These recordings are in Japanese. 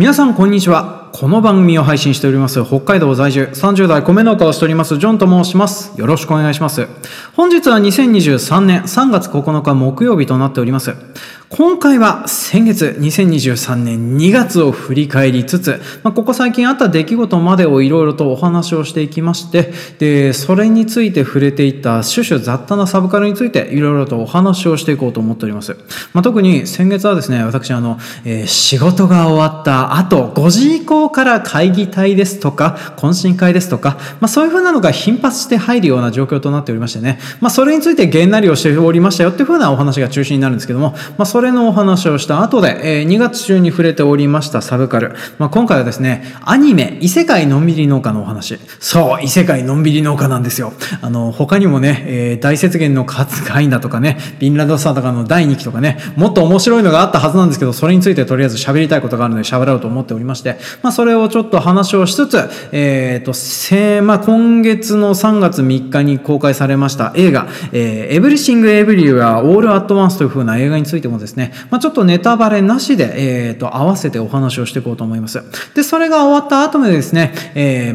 皆さんこんにちは。この番組を配信しております北海道在住30代米農家をしておりますジョンと申します。よろしくお願いします。本日は2023年3月9日木曜日となっております。今回は先月2023年2月を振り返りつつ、ここ最近あった出来事までをいろいろとお話をしていきまして、でそれについて触れていた種々雑多なサブカルについていろいろとお話をしていこうと思っております。特に先月はですね、私仕事が終わった後5時以降から会議体ですとか懇親会ですとか、そういう風なのが頻発して入るような状況となっておりましてね、それについてげんなりをしておりましたよっていう風なお話が中心になるんですけども、それのお話をした後で、2月中に触れておりましたサブカル、今回はですね、アニメ異世界のんびり農家のお話。そう、異世界のんびり農家なんですよ。他にもね、大雪原のカツカインだとかね、ビンラドサダカの第2期とかね、もっと面白いのがあったはずなんですけど、それについてとりあえず喋りたいことがあるので喋ろうと思っておりまして、それをちょっと話をしつつ、今月の3月3日に公開されました映画、Everything Everywhere All At Once という風な映画についてもですね、ちょっとネタバレなしで、合わせてお話をしていこうと思います。で、それが終わった後でですね、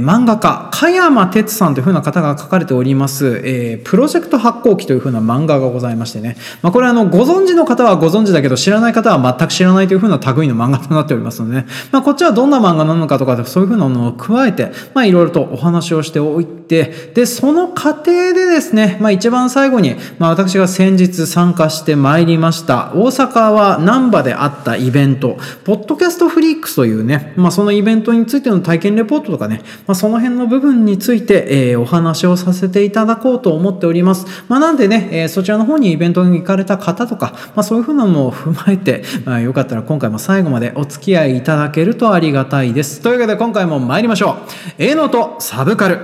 漫画家、加山哲さんという風な方が書かれております、プロジェクト発行記という風な漫画がございましてね、これご存知の方はご存知だけど、知らない方は全く知らないという風な類の漫画となっておりますのでね、こっちはどんな漫画なのかとか、そういう風なのを加えて、いろいろとお話をしておいて、で、その過程でですね、一番最後に、私が先日参加してまいりました、大阪は難波であったイベント、ポッドキャストフリークスというね、そのイベントについての体験レポートとかね、その辺の部分について、お話をさせていただこうと思っております。なんでね、そちらの方にイベントに行かれた方とか、そういう風なのを踏まえて、よかったら今回も最後までお付き合いいただけるとありがたいです。というわけで今回も参りましょう。営農とサブカル。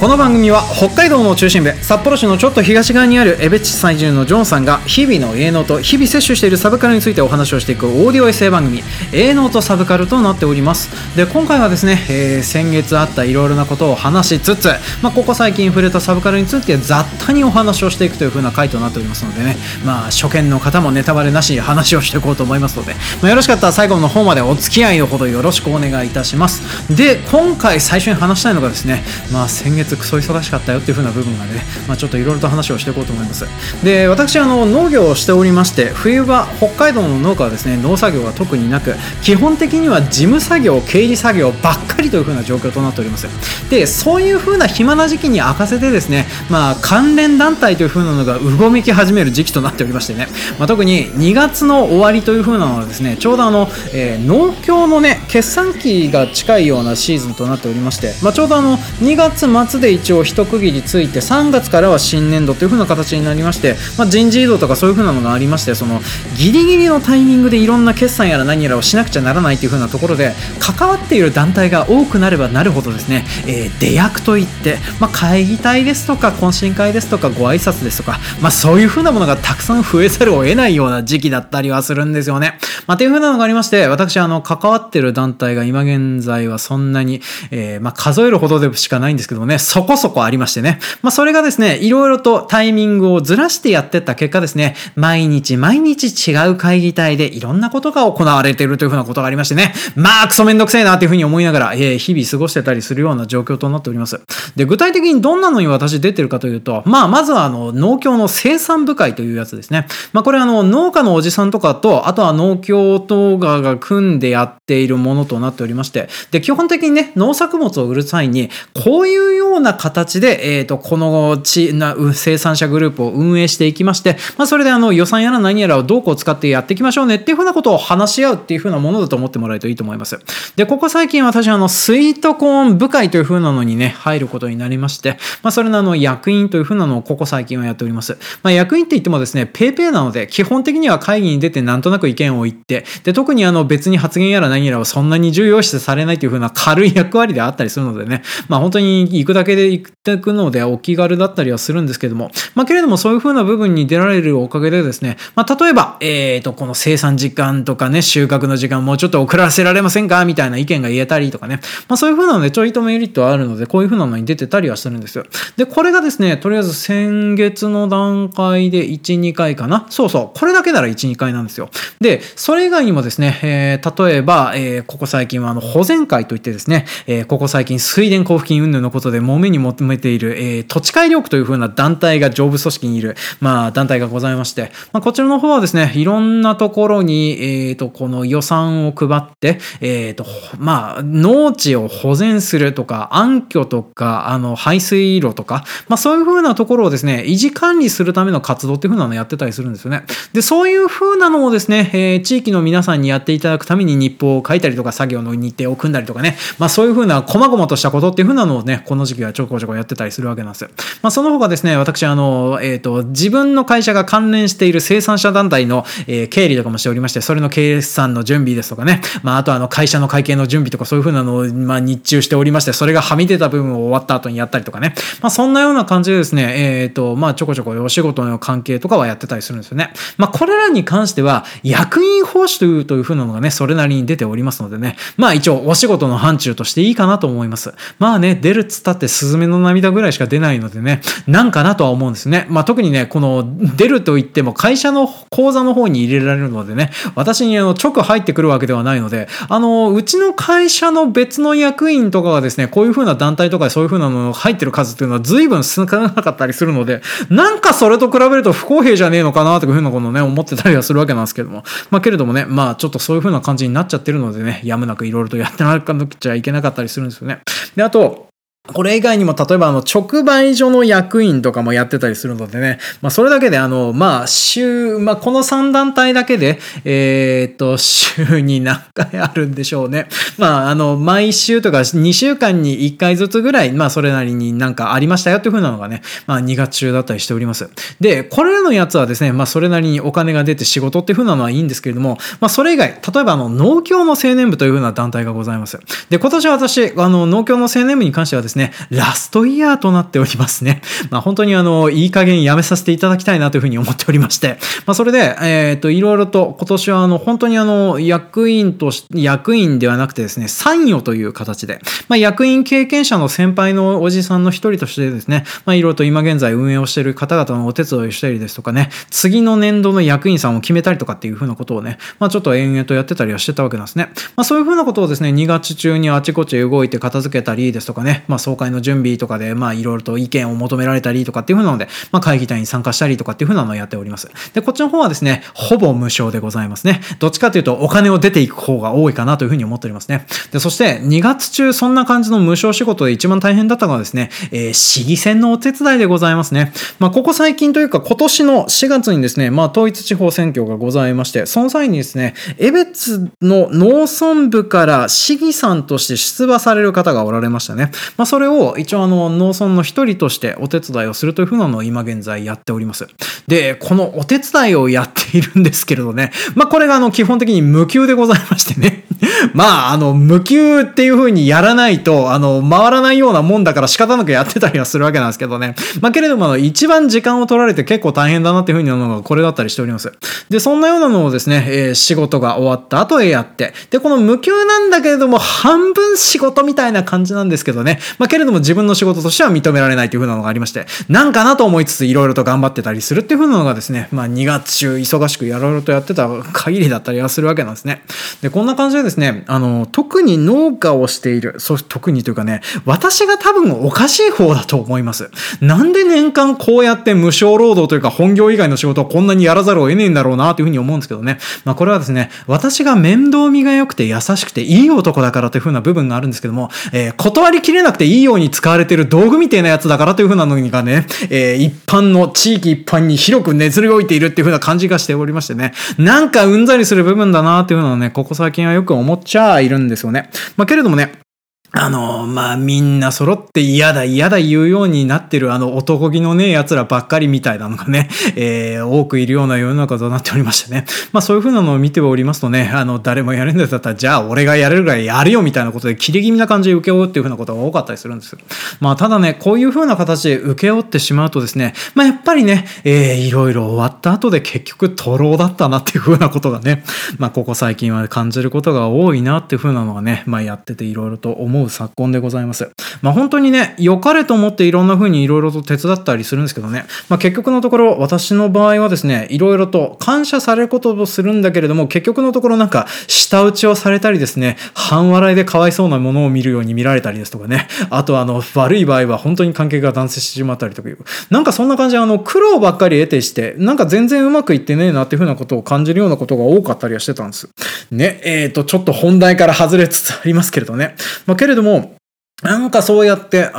この番組は北海道の中心部札幌市のちょっと東側にある江別市在住のジョンさんが日々の営農と日々摂取しているサブカルについてお話をしていくオーディオエッセイ番組営農とサブカルとなっております。で、今回はですね、先月あったいろいろなことを話しつつ、ここ最近触れたサブカルについて雑多にお話をしていくという風な回となっておりますのでね、初見の方もネタバレなしに話をしていこうと思いますので、よろしかったら最後の方までお付き合いのほどよろしくお願いいたします。で、今回最初に話したいのがですね、先月クソ忙しかったよっていう風な部分がね、ちょっといろいろと話をしていこうと思います。で、私農業をしておりまして、冬場北海道の農家はですね、農作業が特になく、基本的には事務作業、経理作業ばっかりという風な状況となっております。で、そういう風な暇な時期に明かせてですね、関連団体という風なのがうごめき始める時期となっておりましてね、特に2月の終わりという風なのはですね、ちょうど農協のね、決算期が近いようなシーズンとなっておりまして、ちょうど2月末で一応一区切りついて、3月からは新年度という風な形になりまして、人事異動とかそういう風なのがありまして、そのギリギリのタイミングでいろんな決算やら何やらをしなくちゃならないという風なところで、関わっている団体が多くなればなるほどですね、出役といって、会議体ですとか懇親会ですとかご挨拶ですとか、そういう風なものがたくさん増えざるを得ないような時期だったりはするんですよね。という風なのがありまして、私関わっている団体が今現在はそんなに、数えるほどでしかないんですけどもね、そこそこありましてね。それがですね、いろいろとタイミングをずらしてやってった結果ですね、毎日違う会議体でいろんなことが行われているというふうなことがありましてね、クソめんどくせえなというふうに思いながら、日々過ごしてたりするような状況となっております。で、具体的にどんなのに私出てるかというと、まずは農協の生産部会というやつですね。これ農家のおじさんとかと、あとは農協とかが組んでやっているものとなっておりまして、で、基本的にね、農作物を売る際に、こういうような形で、この生産者グループを運営していきまして、それで予算やら何やらをどうこう使ってやっていきましょうねっていうふうなことを話し合うっていうふうなものだと思ってもらえるといいと思います。で、ここ最近私スイートコーン部会というふうなのにね、入ることになりまして、それの役員というふうなのをここ最近はやっております。役員って言ってもですね、ペーペーなので、基本的には会議に出てなんとなく意見を言って、で、特に別に発言やら何やらはそんなに重要視されないというふうな軽い役割であったりするのでね、本当に行くだけけで行っていくのでお気軽だったりはするんですけども、けれどもそういう風な部分に出られるおかげでですね、例えば、この生産時間とかね、収穫の時間もうちょっと遅らせられませんかみたいな意見が言えたりとかね、そういう風なのでちょいとメリットはあるので、こういう風なのに出てたりはするんですよ。で、これがですね、とりあえず先月の段階で1、2回かな。そうそう、これだけなら1、2回なんですよ。で、それ以外にもですね、例えば、ここ最近は保全会といってですね、ここ最近水田交付金云々のことで揉めに揉めている、土地改良区という風な団体が上部組織にいる、団体がございまして、こちらの方はですね、いろんなところに、この予算を配って、農地を保全するとか、暗渠とか、排水路とか、そういう風なところをですね、維持管理するための活動っていう風なのをやってたりするんですよね。で、そういう風なのをですね、地域の皆さんにやっていただくために日報を書いたりとか、作業の日程を組んだりとかね、そういう風な細々としたことっていう風なのをね、この時期はちょこちょこやってたりするわけなんですよ。その他ですね、私自分の会社が関連している生産者団体の、経理とかもしておりまして、それの経営さんの準備ですとかね、あと会社の会計の準備とか、そういう風なのを、日中しておりまして、それがはみ出た部分を終わった後にやったりとかね、そんなような感じでですね、ちょこちょこお仕事の関係とかはやってたりするんですよね。これらに関しては役員報酬という風なのがね、それなりに出ておりますのでね、一応お仕事の範疇としていいかなと思います。出るっつったってスズメの涙ぐらいしか出ないのでね、なんかなとは思うんですね。特にね、この出ると言っても会社の口座の方に入れられるのでね、私に直入ってくるわけではないので、うちの会社の別の役員とかがですね、こういう風な団体とかでそういう風なの入ってる数っていうのは随分少なかったりするので、なんかそれと比べると不公平じゃねえのかなという風なことをね、思ってたりはするわけなんですけども、けれどもね、ちょっとそういう風な感じになっちゃってるのでね、やむなくいろいろとやってなかなくちゃいけなかったりするんですよね。で、あと、これ以外にも、例えば直売所の役員とかもやってたりするのでね、それだけでこの3団体だけで、週に何回あるんでしょうね。毎週とか2週間に1回ずつぐらい、それなりになんかありましたよっていう風なのがね、2月中だったりしております。で、これらのやつはですね、それなりにお金が出て仕事っていう風なのはいいんですけれども、それ以外、例えば農協の青年部という風な団体がございます。で、今年は私、農協の青年部に関してはですね、ラストイヤーとなっておりますね。本当にいい加減やめさせていただきたいなというふうに思っておりまして、それで、いろいろと今年は本当に役員ではなくてですね、参与という形で、役員経験者の先輩のおじさんの一人としてですね、いろいろと今現在運営をしている方々のお手伝いをしたりですとかね、次の年度の役員さんを決めたりとかっていうふうなことをね、ちょっと延々とやってたりはしてたわけなんですね。そういうふうなことをですね、2月中にあちこち動いて片付けたりですとかね、総会の準備とかで、いろいろと意見を求められたりとかっていう風なので、会議体に参加したりとかっていう風なのをやっております。で、こっちの方はですね、ほぼ無償でございますね。どっちかというと、お金を出ていく方が多いかなという風に思っておりますね。で、そして、2月中、そんな感じの無償仕事で一番大変だったのはですね、市議選のお手伝いでございますね。ここ最近というか、今年の4月にですね、統一地方選挙がございまして、その際にですね、江別の農村部から市議さんとして出馬される方がおられましたね。それを一応農村の一人としてお手伝いをするというふうなのを今現在やっております。で、このお手伝いをやっているんですけれどね、これが基本的に無給でございましてね。無給っていうふうにやらないと、回らないようなもんだから仕方なくやってたりはするわけなんですけどね。けれども、一番時間を取られて結構大変だなっていうふうなのがこれだったりしております。で、そんなようなのをですね、仕事が終わった後へやって、で、この無給なんだけれども、半分仕事みたいな感じなんですけどね。けれども自分の仕事としては認められないという風なのがありまして、なんかなと思いつついろいろと頑張ってたりするっていう風なのがですね、2月中忙しくいろいろとやってた限りだったりはするわけなんですね。で、こんな感じでですね、特に農家をしている、特にというかね、私が多分おかしい方だと思います。なんで年間こうやって無償労働というか本業以外の仕事をこんなにやらざるを得ねえんだろうなという風に思うんですけどね。これはですね、私が面倒見が良くて優しくていい男だからという風な部分があるんですけども、断りきれなくていいように使われている道具みたいなやつだからという風なのがね、一般の地域一般に広く根強いているっていう風な感じがしておりましてね、なんかうんざりする部分だなっていうのはね、ここ最近はよく思っちゃいるんですよね。けれどもね、みんな揃って嫌だ嫌だ言うようになってる男気のねえ奴らばっかりみたいなのがね、多くいるような世の中となっておりましたね。そういう風なのを見ておりますとね、誰もやれんだったらじゃあ俺がやれるからやるよみたいなことで切れ気味な感じで受け負うっていう風なことが多かったりするんですよ。ただね、こういう風な形で受け負ってしまうとですね、やっぱりね、いろいろ終わった後で結局徒労だったなっていう風なことがね、ここ最近は感じることが多いなっていう風なのがね、やってていろいろと思う昨今でございます。本当にね、良かれと思っていろんな風にいろいろと手伝ったりするんですけどね、結局のところ私の場合はですね、いろいろと感謝されることをするんだけれども、結局のところなんか舌打ちをされたりですね、半笑いでかわいそうなものを見るように見られたりですとかね、あと悪い場合は本当に関係が断絶してしまったりとかいう、なんかそんな感じで苦労ばっかり得てして、なんか全然うまくいってねえなっていう風なことを感じるようなことが多かったりはしてたんですね。ちょっと本題から外れつつありますけれどね、けれどもなんかそうやって、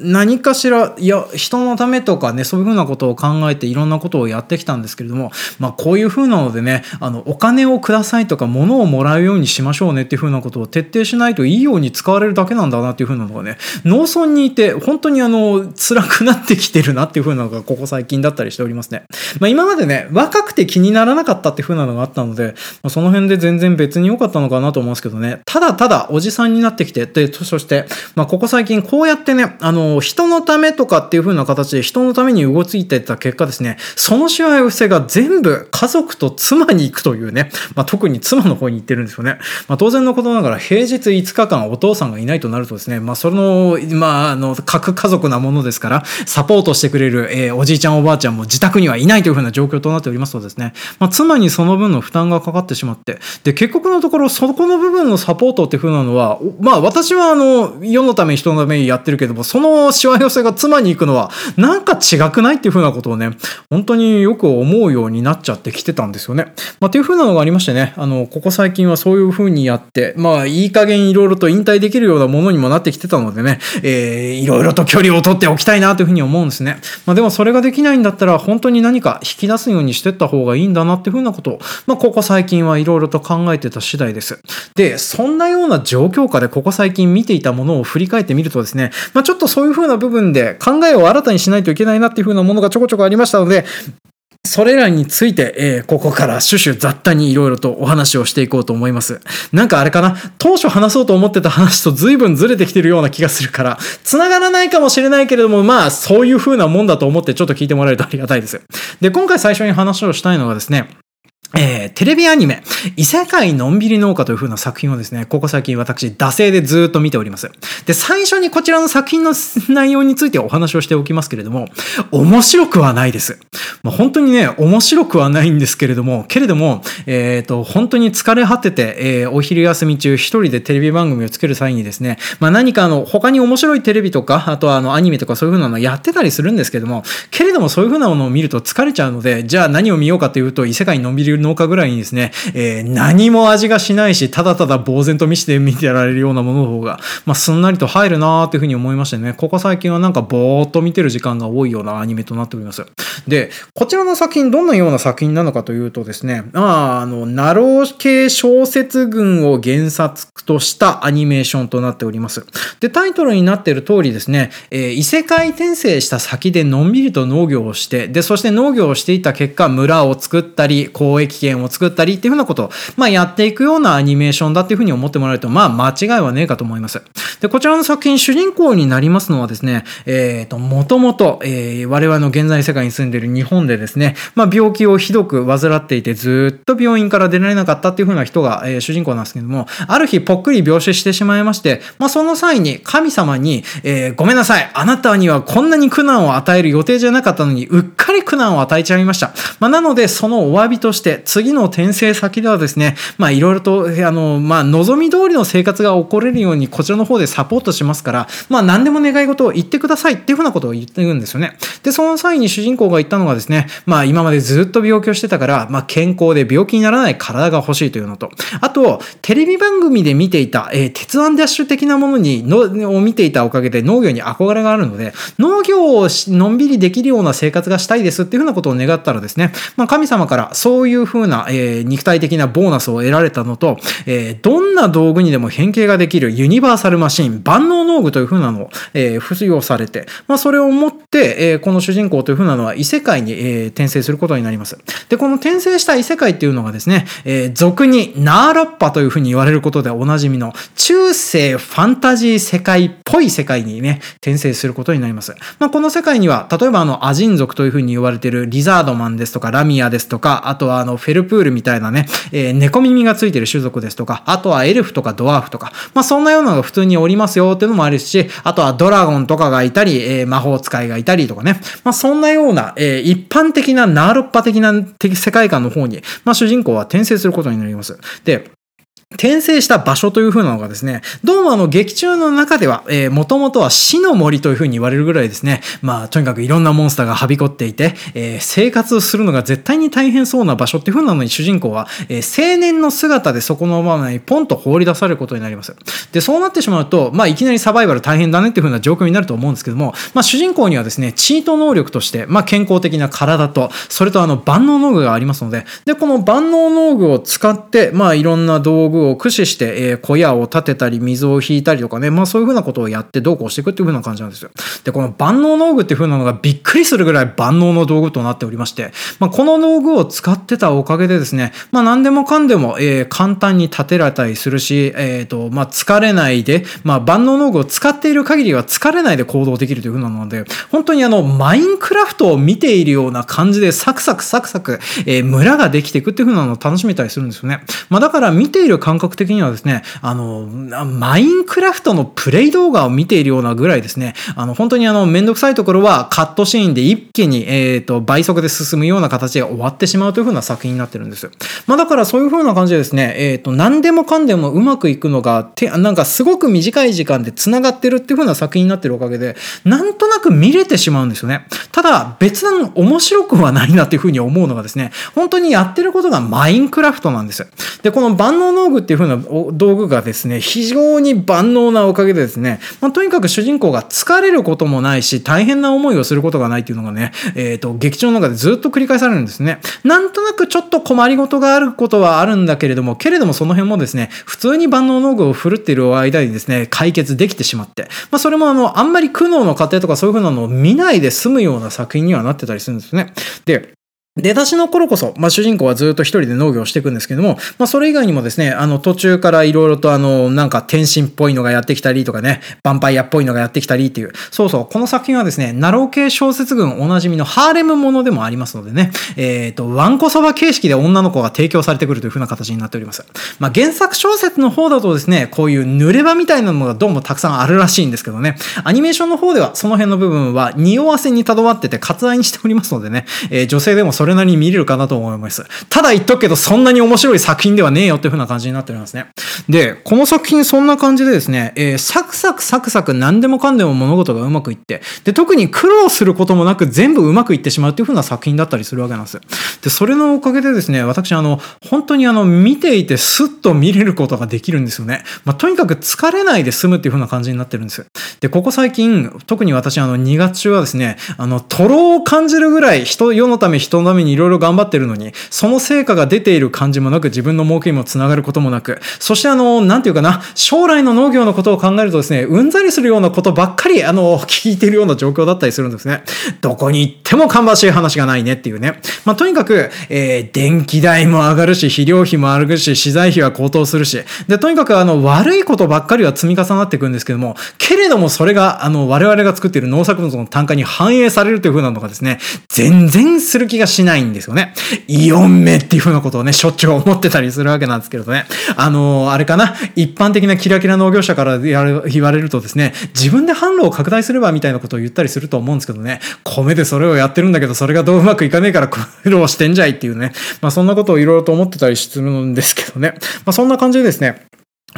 何かしら、人のためとかね、そういう風なことを考えていろんなことをやってきたんですけれども、こういう風なのでね、お金をくださいとか、物をもらうようにしましょうねっていう風なことを徹底しないといいように使われるだけなんだなっていう風なのがね、農村にいて、本当に辛くなってきてるなっていう風なのが、ここ最近だったりしておりますね。今までね、若くて気にならなかったっていう風なのがあったので、その辺で全然別に良かったのかなと思うんですけどね、ただただおじさんになってきて、で、そして、ここ最近こうやってね、人のためとかっていう風な形で人のために動いてた結果ですね、そのしわ寄せが全部家族と妻に行くというね、特に妻の方に行ってるんですよね。当然のことながら平日5日間お父さんがいないとなるとですね、その、各家族なものですから、サポートしてくれる、おじいちゃんおばあちゃんも自宅にはいないという風な状況となっておりますとですね、妻にその分の負担がかかってしまって、で、結局のところそこの部分のサポートっていう風なのは、私は世のために人のためにやってるけども、そのしわ寄せが妻に行くのはなんか違くないっていう風なことをね、本当によく思うようになっちゃってきてたんですよね。っていう風なのがありましてね、ここ最近はそういう風にやって、いい加減いろいろと引退できるようなものにもなってきてたのでね、いろいろと距離を取っておきたいなという風に思うんですね。でもそれができないんだったら本当に何か引き出すようにしてった方がいいんだなっていう風なことを、ここ最近はいろいろと考えてた次第です。で、そんなような状況下でここ最近見ていたものを振り返ってみるとですね、ちょっとそういう風な部分で考えを新たにしないといけないなっていう風なものがちょこちょこありましたので、それらについて、ここから種々雑多にいろいろとお話をしていこうと思います。なんかあれかな、当初話そうと思ってた話と随分ずれてきてるような気がするから、繋がらないかもしれないけれども、そういう風なもんだと思ってちょっと聞いてもらえるとありがたいです。で、今回最初に話をしたいのがですね、テレビアニメ、異世界のんびり農家という風な作品をですね、ここ最近私、惰性でずーっと見ております。で、最初にこちらの作品の内容についてお話をしておきますけれども、面白くはないです。本当にね、面白くはないんですけれども、本当に疲れ果てて、お昼休み中一人でテレビ番組をつける際にですね、何か他に面白いテレビとか、あとはアニメとかそういう風なのやってたりするんですけども、けれどもそういう風なものを見ると疲れちゃうので、じゃあ何を見ようかというと、異世界のんびり農家ぐらいにですね、何も味がしないし、ただただ呆然と見てられるようなものの方が、すんなりと入るなーっていうふうに思いましてね、ここ最近はなんかぼーっと見てる時間が多いようなアニメとなっております。で、こちらの作品、どんなような作品なのかというとですね、ナロー系小説群を原作としたアニメーションとなっております。で、タイトルになっている通りですね、異世界転生した先でのんびりと農業をして、で、そして農業をしていた結果、村を作ったり、公益危険を作ったりっていうふうなことを、やっていくようなアニメーションだっていうふうに思ってもらえると、間違いはねえかと思います。で、こちらの作品、主人公になりますのはですね、もともと、我々の現在世界に住んでいる日本でですね、病気をひどく患っていて、ずっと病院から出られなかったっていうふうな人が、主人公なんですけども、ある日ぽっくり病死してしまいまして、その際に神様に、ごめんなさい、あなたにはこんなに苦難を与える予定じゃなかったのに、うっかり苦難を与えちゃいました。なので、そのお詫びとして、次の転生先ではですね、いろいろと、望み通りの生活が起これるように、こちらの方でサポートしますから、何でも願い事を言ってくださいっていうふうなことを言ってるんですよね。で、その際に主人公が言ったのがですね、今までずっと病気をしてたから、健康で病気にならない体が欲しいというのと、あと、テレビ番組で見ていた、鉄腕ダッシュ的なものにを見ていたおかげで農業に憧れがあるので、農業をのんびりできるような生活がしたいですっていうふうなことを願ったらですね、神様からそういう風な、肉体的なボーナスを得られたのと、どんな道具にでも変形ができるユニバーサルマシン自身万能農具という風なのを、付与されて、それを持って、この主人公という風なのは異世界に、転生することになります。で、この転生した異世界っていうのがですね、俗にナーラッパという風に言われることでおなじみの中世ファンタジー世界っぽい世界にね、転生することになります。この世界には、例えばアジン族という風に言われているリザードマンですとか、ラミアですとか、あとはフェルプールみたいなね、猫耳がついている種族ですとか、あとはエルフとかドワーフとか、そんなようなのが普通におりますよっていうのもあるし、あとはドラゴンとかがいたり、魔法使いがいたりとかね、そんなような、一般的なナーロッパ的な世界観の方に、主人公は転生することになります。で、転生した場所という風なのがですね、どうも劇中の中では、元々は死の森という風に言われるぐらいですね、とにかくいろんなモンスターがはびこっていて、生活するのが絶対に大変そうな場所っていう風なのに主人公は、青年の姿でそこの場面にポンと放り出されることになります。で、そうなってしまうと、いきなりサバイバル大変だねっていう風な状況になると思うんですけども、主人公にはですね、チート能力として、健康的な体と、それと万能農具がありますので、で、この万能農具を使って、いろんな道具を駆使して、小屋を建てたり水を引いたりとかね、そういう風なことをやってどうこうしていくっていう風な感じなんですよ。で、この万能農具っていう風なのがびっくりするぐらい万能の道具となっておりまして、この道具を使ってたおかげでですね、何でもかんでも、簡単に建てられたりするし、疲れないで、万能農具を使っている限りは疲れないで行動できるという風なので、本当にマインクラフトを見ているような感じでサクサク、村ができていくっていう風なのを楽しめたりするんですよね。だから見ている感覚的にはですね、マインクラフトのプレイ動画を見ているようなぐらいですね、本当にめんどくさいところはカットシーンで一気に、倍速で進むような形で終わってしまうという風な作品になってるんですよ。だからそういう風な感じでですね、何でもかんでもうまくいくのが、なんかすごく短い時間で繋がってるっていう風な作品になってるおかげで、なんとなく見れてしまうんですよね。ただ、別に面白くはないなっていう風に思うのがですね、本当にやってることがマインクラフトなんです。で、この万能農具っていう風な道具がですね、非常に万能なおかげでですね、とにかく主人公が疲れることもないし、大変な思いをすることがないっていうのがね、劇中の中でずっと繰り返されるんですね。なんとなくちょっと困りごとがあることはあるんだけれども、その辺もですね、普通に万能農具を振るっている間にですね、解決できてしまって、それもあんまり苦悩の過程とかそういう風なのを見ないで済むような作品にはなってたりするんですね。で、出だしの頃こそ、主人公はずっと一人で農業をしていくんですけども、それ以外にもですね、途中からいろいろとなんか天神っぽいのがやってきたりとかね、ヴァンパイアっぽいのがやってきたりっていう、この作品はですね、ナロー系小説群おなじみのハーレムものでもありますのでね、わんこそば形式で女の子が提供されてくるという風な形になっております。原作小説の方だとですね、こういう濡れ場みたいなのがどうもたくさんあるらしいんですけどね、アニメーションの方ではその辺の部分は匂わせにたどまってて割愛にしておりますのでね、女性でもそれなりに見れるかなと思います。ただ言っとくけど、そんなに面白い作品ではねえよっていう風な感じになっておりますね。で、この作品そんな感じでですね、サクサク何でもかんでも物事がうまくいって、で、特に苦労することもなく全部うまくいってしまうっていう風な作品だったりするわけなんです。で、それのおかげでですね、私本当に見ていてスッと見れることができるんですよね。とにかく疲れないで済むっていう風な感じになってるんです。で、ここ最近、特に私2月中はですね、徒労を感じるぐらい世のため人のためにいろいろ頑張ってるのに、その成果が出ている感じもなく、自分の儲けにもつながることもなく、そしてなんていうかな、将来の農業のことを考えるとですね、うんざりするようなことばっかり聞いているような状況だったりするんですね。どこに行っても芳しい話がないねっていうね。とにかく、電気代も上がるし、肥料費も上がるし、資材費は高騰するし、で、とにかく悪いことばっかりは積み重なっていくんですけども、けれどもそれが我々が作っている農作物の単価に反映されるという風なのがですね、全然する気がしないんですよね。イオン目っていう風なことをね、しょっちゅう思ってたりするわけなんですけれどね。あれかな、一般的なキラキラ農業者から言われるとですね、自分で販路を拡大すればみたいなことを言ったりすると思うんですけどね、米でそれをやってるんだけど、それがどううまくいかねえから苦労してんじゃいっていうね。そんなことをいろいろと思ってたりするんですけどね。そんな感じでですね、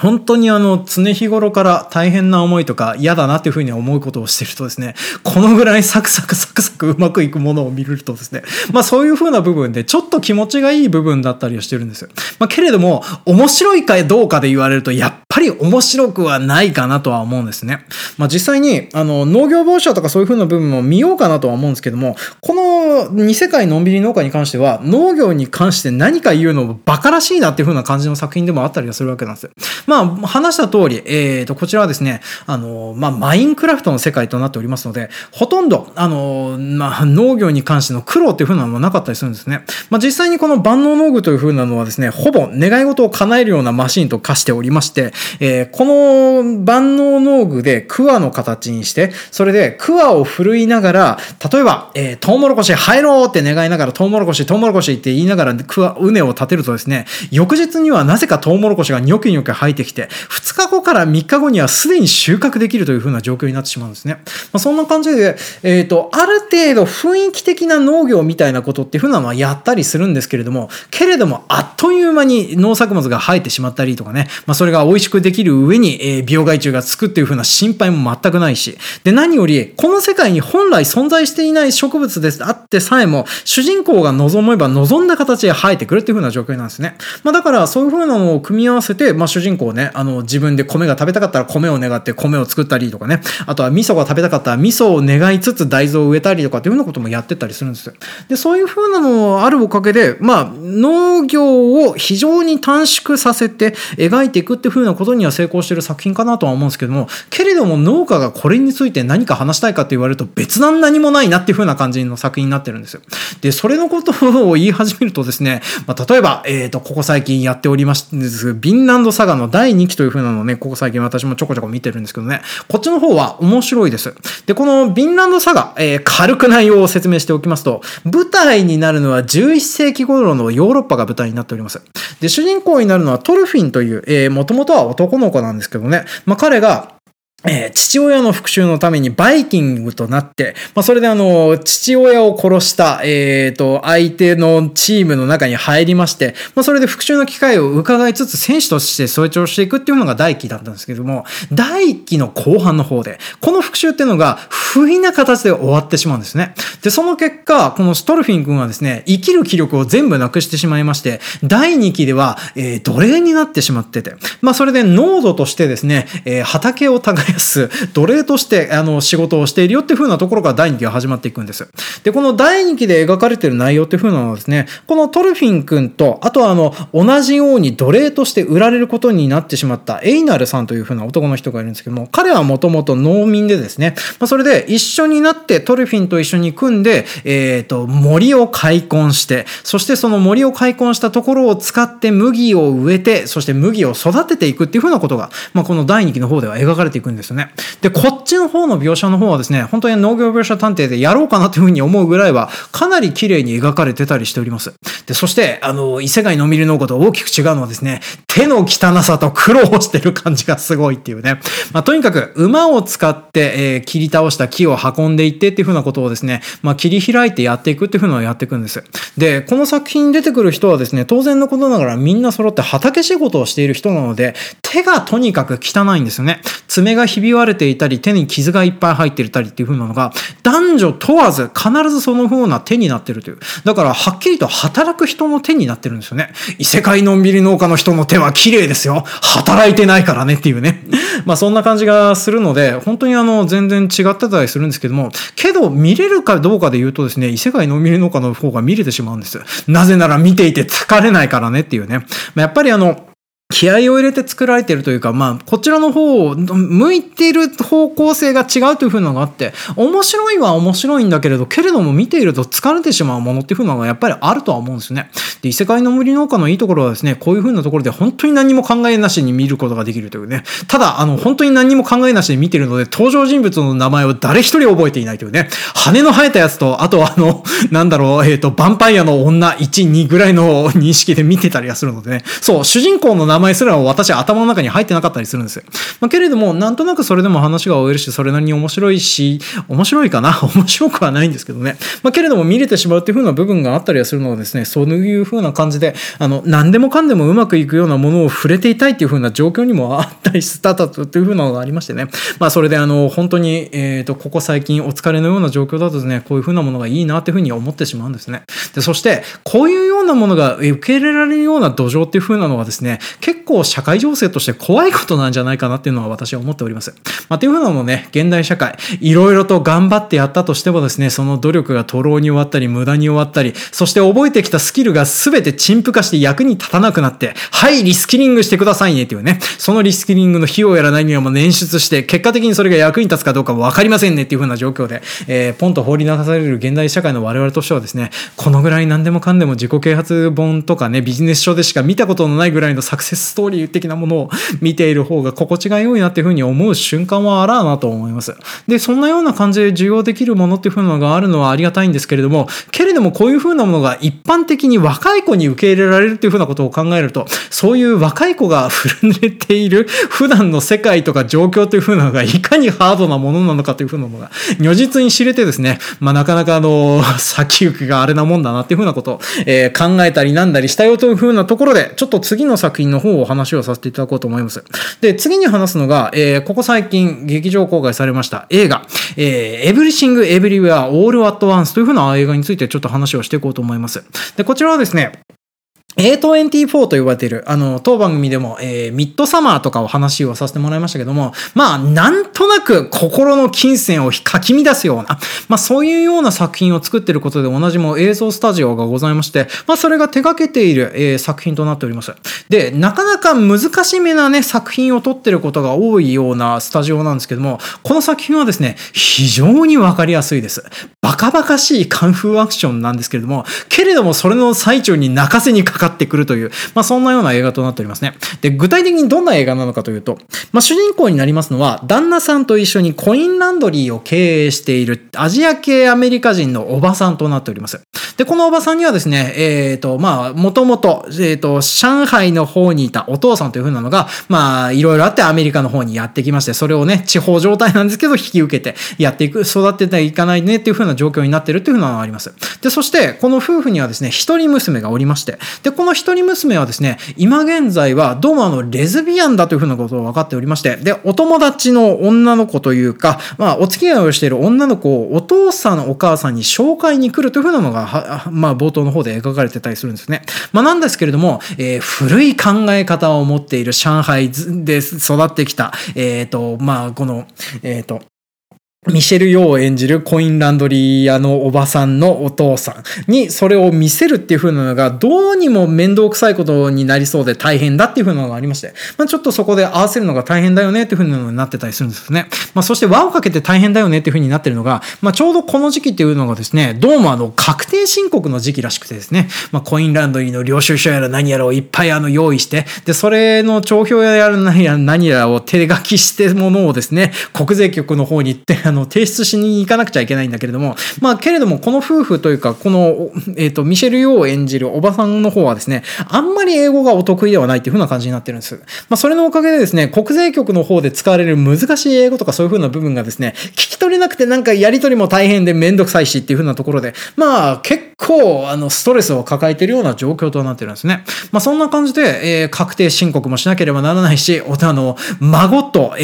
本当に常日頃から大変な思いとか嫌だなっていうふうに思うことをしてるとですね、このぐらいサクサクうまくいくものを見るとですね、そういうふうな部分でちょっと気持ちがいい部分だったりをしてるんですよ。けれども、面白いかどうかで言われると、やっぱり面白くはないかなとは思うんですね。実際に、農業描写とかそういうふうな部分も見ようかなとは思うんですけども、この二世界のんびり農家に関しては、農業に関して何か言うのもバカらしいなっていうふうな感じの作品でもあったりはするわけなんですよ。まあ、話した通り、こちらはですね、マインクラフトの世界となっておりますので、ほとんど、農業に関しての苦労っていう風なのはなかったりするんですね。まあ、実際にこの万能農具という風なのはですね、ほぼ願い事を叶えるようなマシンと化しておりまして、この万能農具でクワの形にして、それでクワを振るいながら、例えば、トウモロコシ入ろうって願いながら、トウモロコシ、トウモロコシって言いながらクワ、畝を立てるとですね、翌日にはなぜかトウモロコシがニョキニョキ生えてきて、2日後から3日後にはすでに収穫できるという風な状況になってしまうんですね。まあ、そんな感じで、ある程度雰囲気的な農業みたいなことっていう風なのはやったりするんですけれども、あっという間に農作物が生えてしまったりとかね、まあ、それが美味しくできる上に、病害虫がつくっていう風な心配も全くないし、で、何よりこの世界に本来存在していない植物であってさえも、主人公が望めば望んだ形で生えてくるっていう風な状況なんですね。まあ、だからそういう風なのを組み合わせて、まあ、主人公ね、自分で米が食べたかったら米を願って米を作ったりとかね、あとは味噌が食べたかったら味噌を願いつつ大豆を植えたりとかっていう風なこともやってたりするんですよ。で、そういう風なのあるおかげで、まあ、農業を非常に短縮させて描いていくっていう風なことには成功している作品かなとは思うんですけども、けれども農家がこれについて何か話したいかって言われると、別段何もないなっていう風な感じの作品になってるんですよ。で、それのことを言い始めるとですね、まあ、例えば、ここ最近やっておりましてですビンランドサガの第2期という風なのをね、ここ最近私もちょこちょこ見てるんですけどね、こっちの方は面白いです。で、このビンランドサガ、軽く内容を説明しておきますと、舞台になるのは11世紀頃のヨーロッパが舞台になっております。で、主人公になるのはトルフィンという、もともとは男の子なんですけどね、まあ、彼が父親の復讐のためにバイキングとなって、まあ、それで父親を殺した、相手のチームの中に入りまして、まあ、それで復讐の機会を伺いつつ選手として成長していくっていうのが第一期だったんですけども、第一期の後半の方で、この復讐っていうのが不意な形で終わってしまうんですね。で、その結果、このストルフィン君はですね、生きる気力を全部なくしてしまいまして、第二期では、奴隷になってしまってて、まあ、それで農奴としてですね、畑を耕奴隷として仕事をしているよっていう風なところから第2期が始まっていくんです。で、この第2期で描かれている内容っていう風なのはですね、このトルフィン君と、あとは同じように奴隷として売られることになってしまったエイナルさんという風な男の人がいるんですけども、彼はもともと農民でですね、まあ、それで一緒になってトルフィンと一緒に組んで、森を開墾して、そしてその森を開墾したところを使って麦を植えて、そして麦を育てていくっていう風なことが、まあ、この第2期の方では描かれていくんです。で、こっちの方の描写の方はですね、本当に農業描写探偵でやろうかなというふうに思うぐらいはかなり綺麗に描かれてたりしております。で、そして異世界のみるのこと大きく違うのはですね、手の汚さと苦労をしてる感じがすごいっていうね。まあ、とにかく馬を使って、切り倒した木を運んでいってっていうふうなことをですね、まあ、切り開いてやっていくっていうふうのをやっていくんです。で、この作品に出てくる人はですね、当然のことながらみんな揃って畑仕事をしている人なので、手がとにかく汚いんですよね。爪がひび割れていたり、手に傷がいっぱい入っていたりっていう風なのが、男女問わず必ずその風な手になってるという。だからはっきりと働く人の手になってるんですよね。異世界のんびり農家の人の手は綺麗ですよ。働いてないからねっていうね。まあそんな感じがするので、本当に全然違ってたりするんですけども、けど見れるかどうかで言うとですね、異世界のんびり農家の方が見れてしまうんです。なぜなら見ていて疲れないからねっていうね。まあ、やっぱり気合を入れて作られてるというか、まあ、こちらの方を向いている方向性が違うという風なのがあって、面白いは面白いんだけれど、けれども見ていると疲れてしまうものっていう風なのがやっぱりあるとは思うんですね。で、異世界の無理農家のいいところはですね、こういう風なところで本当に何も考えなしに見ることができるというね。ただ、本当に何も考えなしに見ているので、登場人物の名前を誰一人覚えていないというね。羽の生えたやつと、あとヴァンパイアの女1、2ぐらいの認識で見てたりはするのでね。そう、主人公の名前すら私頭の中に入ってなかったりするんですよ。まあ、けれどもなんとなくそれでも話が終えるし、それなりに面白くはないんですけどね。まあ、けれども見れてしまうっていう風な部分があったりはするのはですね、そういう風な感じで何でもかんでもうまくいくようなものを触れていたいっていう風な状況にもあったりしたという風なのがありましてね。まあそれで本当にここ最近お疲れのような状況だとですね、こういう風なものがいいなっていう風に思ってしまうんですね。で、そしてこういうようなものが受け入れられるような土壌っていう風なのがですね、結構社会情勢として怖いことなんじゃないかなっていうのは私は思っております。まあ、というのもね、現代社会いろいろと頑張ってやったとしてもですね、その努力が徒労に終わったり無駄に終わったり、そして覚えてきたスキルが全て陳腐化して役に立たなくなって、はいリスキリングしてくださいねっていうね、そのリスキリングの費用やら何にはも捻出して、結果的にそれが役に立つかどうか分かりませんねっていう風な状況で、ポンと放り流される現代社会の我々としてはですね、このぐらい何でもかんでも自己啓発本とかね、ビジネス書でしか見たことのないぐらいのサクセスストーリー的なものを見ている方が心地が良いなっていう風に思う瞬間はあらあなと思います。で、そんなような感じで需要できるものっていう風なのがあるのはありがたいんですけれども、けれどもこういう風なものが一般的に若い子に受け入れられるっていう風なことを考えると、そういう若い子が触れている普段の世界とか状況という風なのがいかにハードなものなのかという風なのが如実に知れてですね、まあなかなか先行きがあれなもんだなっていう風なことを、考えたりなんだりしたよという風なところで、ちょっと次の作品の方を話をさせていただこうと思います。で、次に話すのが、ここ最近劇場公開されました映画、Everything Everywhere All At Once という風な映画についてちょっと話をしていこうと思います。で、こちらはですね、A24 と呼ばれている、当番組でも、ミッドサマーとかを話をさせてもらいましたけども、まあ、なんとなく心の金銭をかき乱すような、まあ、そういうような作品を作っていることでおなじみ映像スタジオがございまして、まあ、それが手掛けている、作品となっております。で、なかなか難しめなね、作品を撮っていることが多いようなスタジオなんですけども、この作品はですね、非常にわかりやすいです。バカバカしいカンフーアクションなんですけれども、けれどもそれの最中に泣かせにかかってくるという、まあ、そんなような映画となっておりますね。で、具体的にどんな映画なのかというと、まあ、主人公になりますのは旦那さんと一緒にコインランドリーを経営しているアジア系アメリカ人のおばさんとなっております。で、このおばさんにはですね、まあ、もともと、上海の方にいたお父さんという風なのが、まあ、いろいろあってアメリカの方にやってきまして、それをね、地方状態なんですけど、引き受けてやっていく、育てていかないねっていう風な状況になっているという風なのがあります。で、そして、この夫婦にはですね、一人娘がおりまして、で、この一人娘はですね、今現在はどうもレズビアンだという風なことを分かっておりまして、で、お友達の女の子というか、まあ、お付き合いをしている女の子をお父さん、お母さんに紹介に来るという風なのが、まあ、冒頭の方で描かれてたりするんですね。まあ、なんですけれども、古い考え方を持っている上海で育ってきた、まあ、この、ミシェル・ヨーを演じるコインランドリー屋のおばさんのお父さんにそれを見せるっていう風なのがどうにも面倒くさいことになりそうで大変だっていう風なのがありまして、まあ、ちょっとそこで合わせるのが大変だよねっていう風なのになってたりするんですね。まあ、そして輪をかけて大変だよねっていう風になってるのが、まあ、ちょうどこの時期っていうのがですね、どうも確定申告の時期らしくてですね、まあ、コインランドリーの領収書やら何やらをいっぱい用意して、で、それの帳票やら何やらを手書きしてものをですね、国税局の方に行って、提出しに行かなくちゃいけないんだけれども、まあ、けれどもこの夫婦というかこの、ミシェル・ヨーを演じるおばさんの方はですね、あんまり英語がお得意ではないという風な感じになってるんです。まあ、それのおかげでですね、国税局の方で使われる難しい英語とかそういう風な部分がですね、聞き取れなくてなんかやり取りも大変でめんどくさいしっていう風なところで、まあ、結構ストレスを抱えているような状況となってるんですね。まあ、そんな感じで、確定申告もしなければならないし、孫と、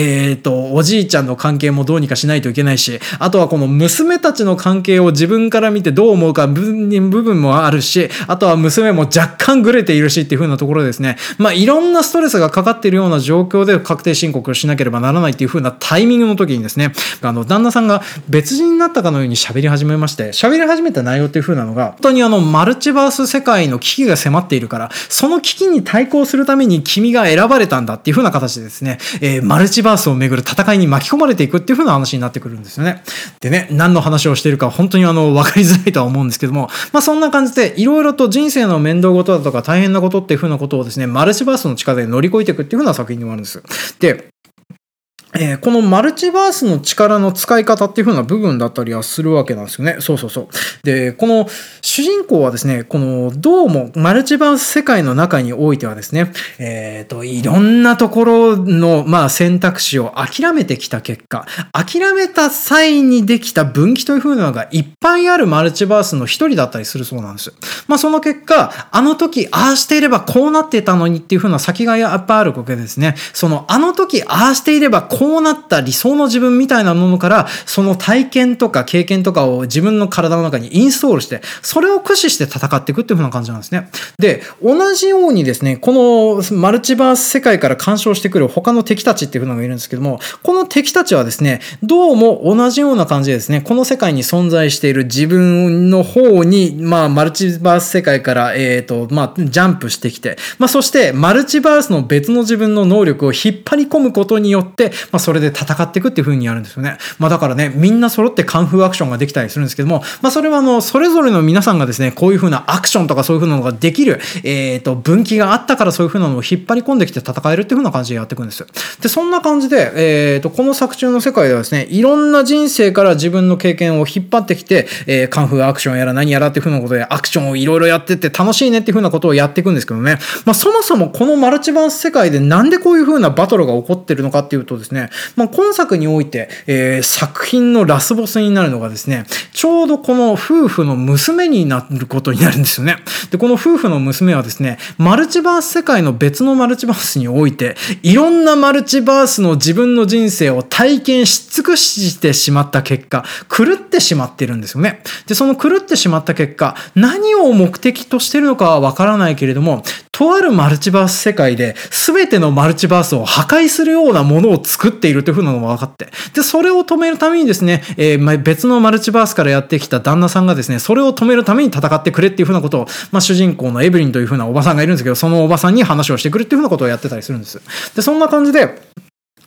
おじいちゃんの関係もどうにかしないといけないし、あとはこの娘たちの関係を自分から見てどう思うか部分もあるし、あとは娘も若干グレているしっていう風なところですね、まあ、いろんなストレスがかかっているような状況で確定申告をしなければならないっていう風なタイミングの時にですね、旦那さんが別人になったかのように喋り始めまして、喋り始めた内容っていう風なのが、本当にマルチバース世界の危機が迫っているから、その危機に対抗するために君が選ばれたんだっていう風な形でですね、マルチバースをめぐる戦いに巻き込まれていくっていう風な話になってくるんですよね。でね、何の話をしているか本当に分かりづらいとは思うんですけども、まあ、そんな感じでいろいろと人生の面倒事だとか大変なことっていう風なことをですね、マルチバースの力で乗り越えていくっていう風な作品でもあるんです。で、このマルチバースの力の使い方っていう風な部分だったりはするわけなんですよね。そうそうそう。で、この主人公はですね、どうもマルチバース世界の中においてはですね、いろんなところの、まあ、選択肢を諦めてきた結果、諦めた際にできた分岐という風なのがいっぱいあるマルチバースの一人だったりするそうなんです。まあ、その結果、あの時ああしていればこうなってたのにっていう風な先がやっぱあるわけですね。あの時ああしていればこうこうなった理想の自分みたいなものからその体験とか経験とかを自分の体の中にインストールして、それを駆使して戦っていくっていう風な感じなんですね。で、同じようにですね、このマルチバース世界から干渉してくる他の敵たちっていう風なのがいるんですけども、この敵たちはですね、どうも同じような感じでですね、この世界に存在している自分の方に、マルチバース世界から、ジャンプしてきて、そしてマルチバースの別の自分の能力を引っ張り込むことによって、それで戦っていくっていう風にやるんですよね。だからね、みんな揃ってカンフーアクションができたりするんですけども、それはそれぞれの皆さんがですね、こういう風なアクションとかそういう風なのができる、分岐があったからそういう風なのを引っ張り込んできて戦えるっていう風な感じでやっていくんですよ。で、そんな感じで、この作中の世界ではですね、いろんな人生から自分の経験を引っ張ってきて、カンフーアクションやら何やらっていう風なことでアクションをいろいろやってって楽しいねっていう風なことをやっていくんですけどね。そもそもこのマルチバース世界でなんでこういう風なバトルが起こってるのかっていうとですね、今作において、作品のラスボスになるのがですね、ちょうどこの夫婦の娘になることになるんですよね。で、この夫婦の娘はですね、マルチバース世界の別のマルチバースにおいて、いろんなマルチバースの自分の人生を体験し尽くしてしまった結果、狂ってしまってるんですよね。で、その狂ってしまった結果、何を目的としてるのかはわからないけれども、とあるマルチバース世界で全てのマルチバースを破壊するようなものを作っているという風なのが分かって、でそれを止めるためにですね、別のマルチバースからやってきた旦那さんがですね、それを止めるために戦ってくれっていう風なことを、主人公のエブリンという風なおばさんがいるんですけど、そのおばさんに話をしてくるっていう風なことをやってたりするんです。で、そんな感じで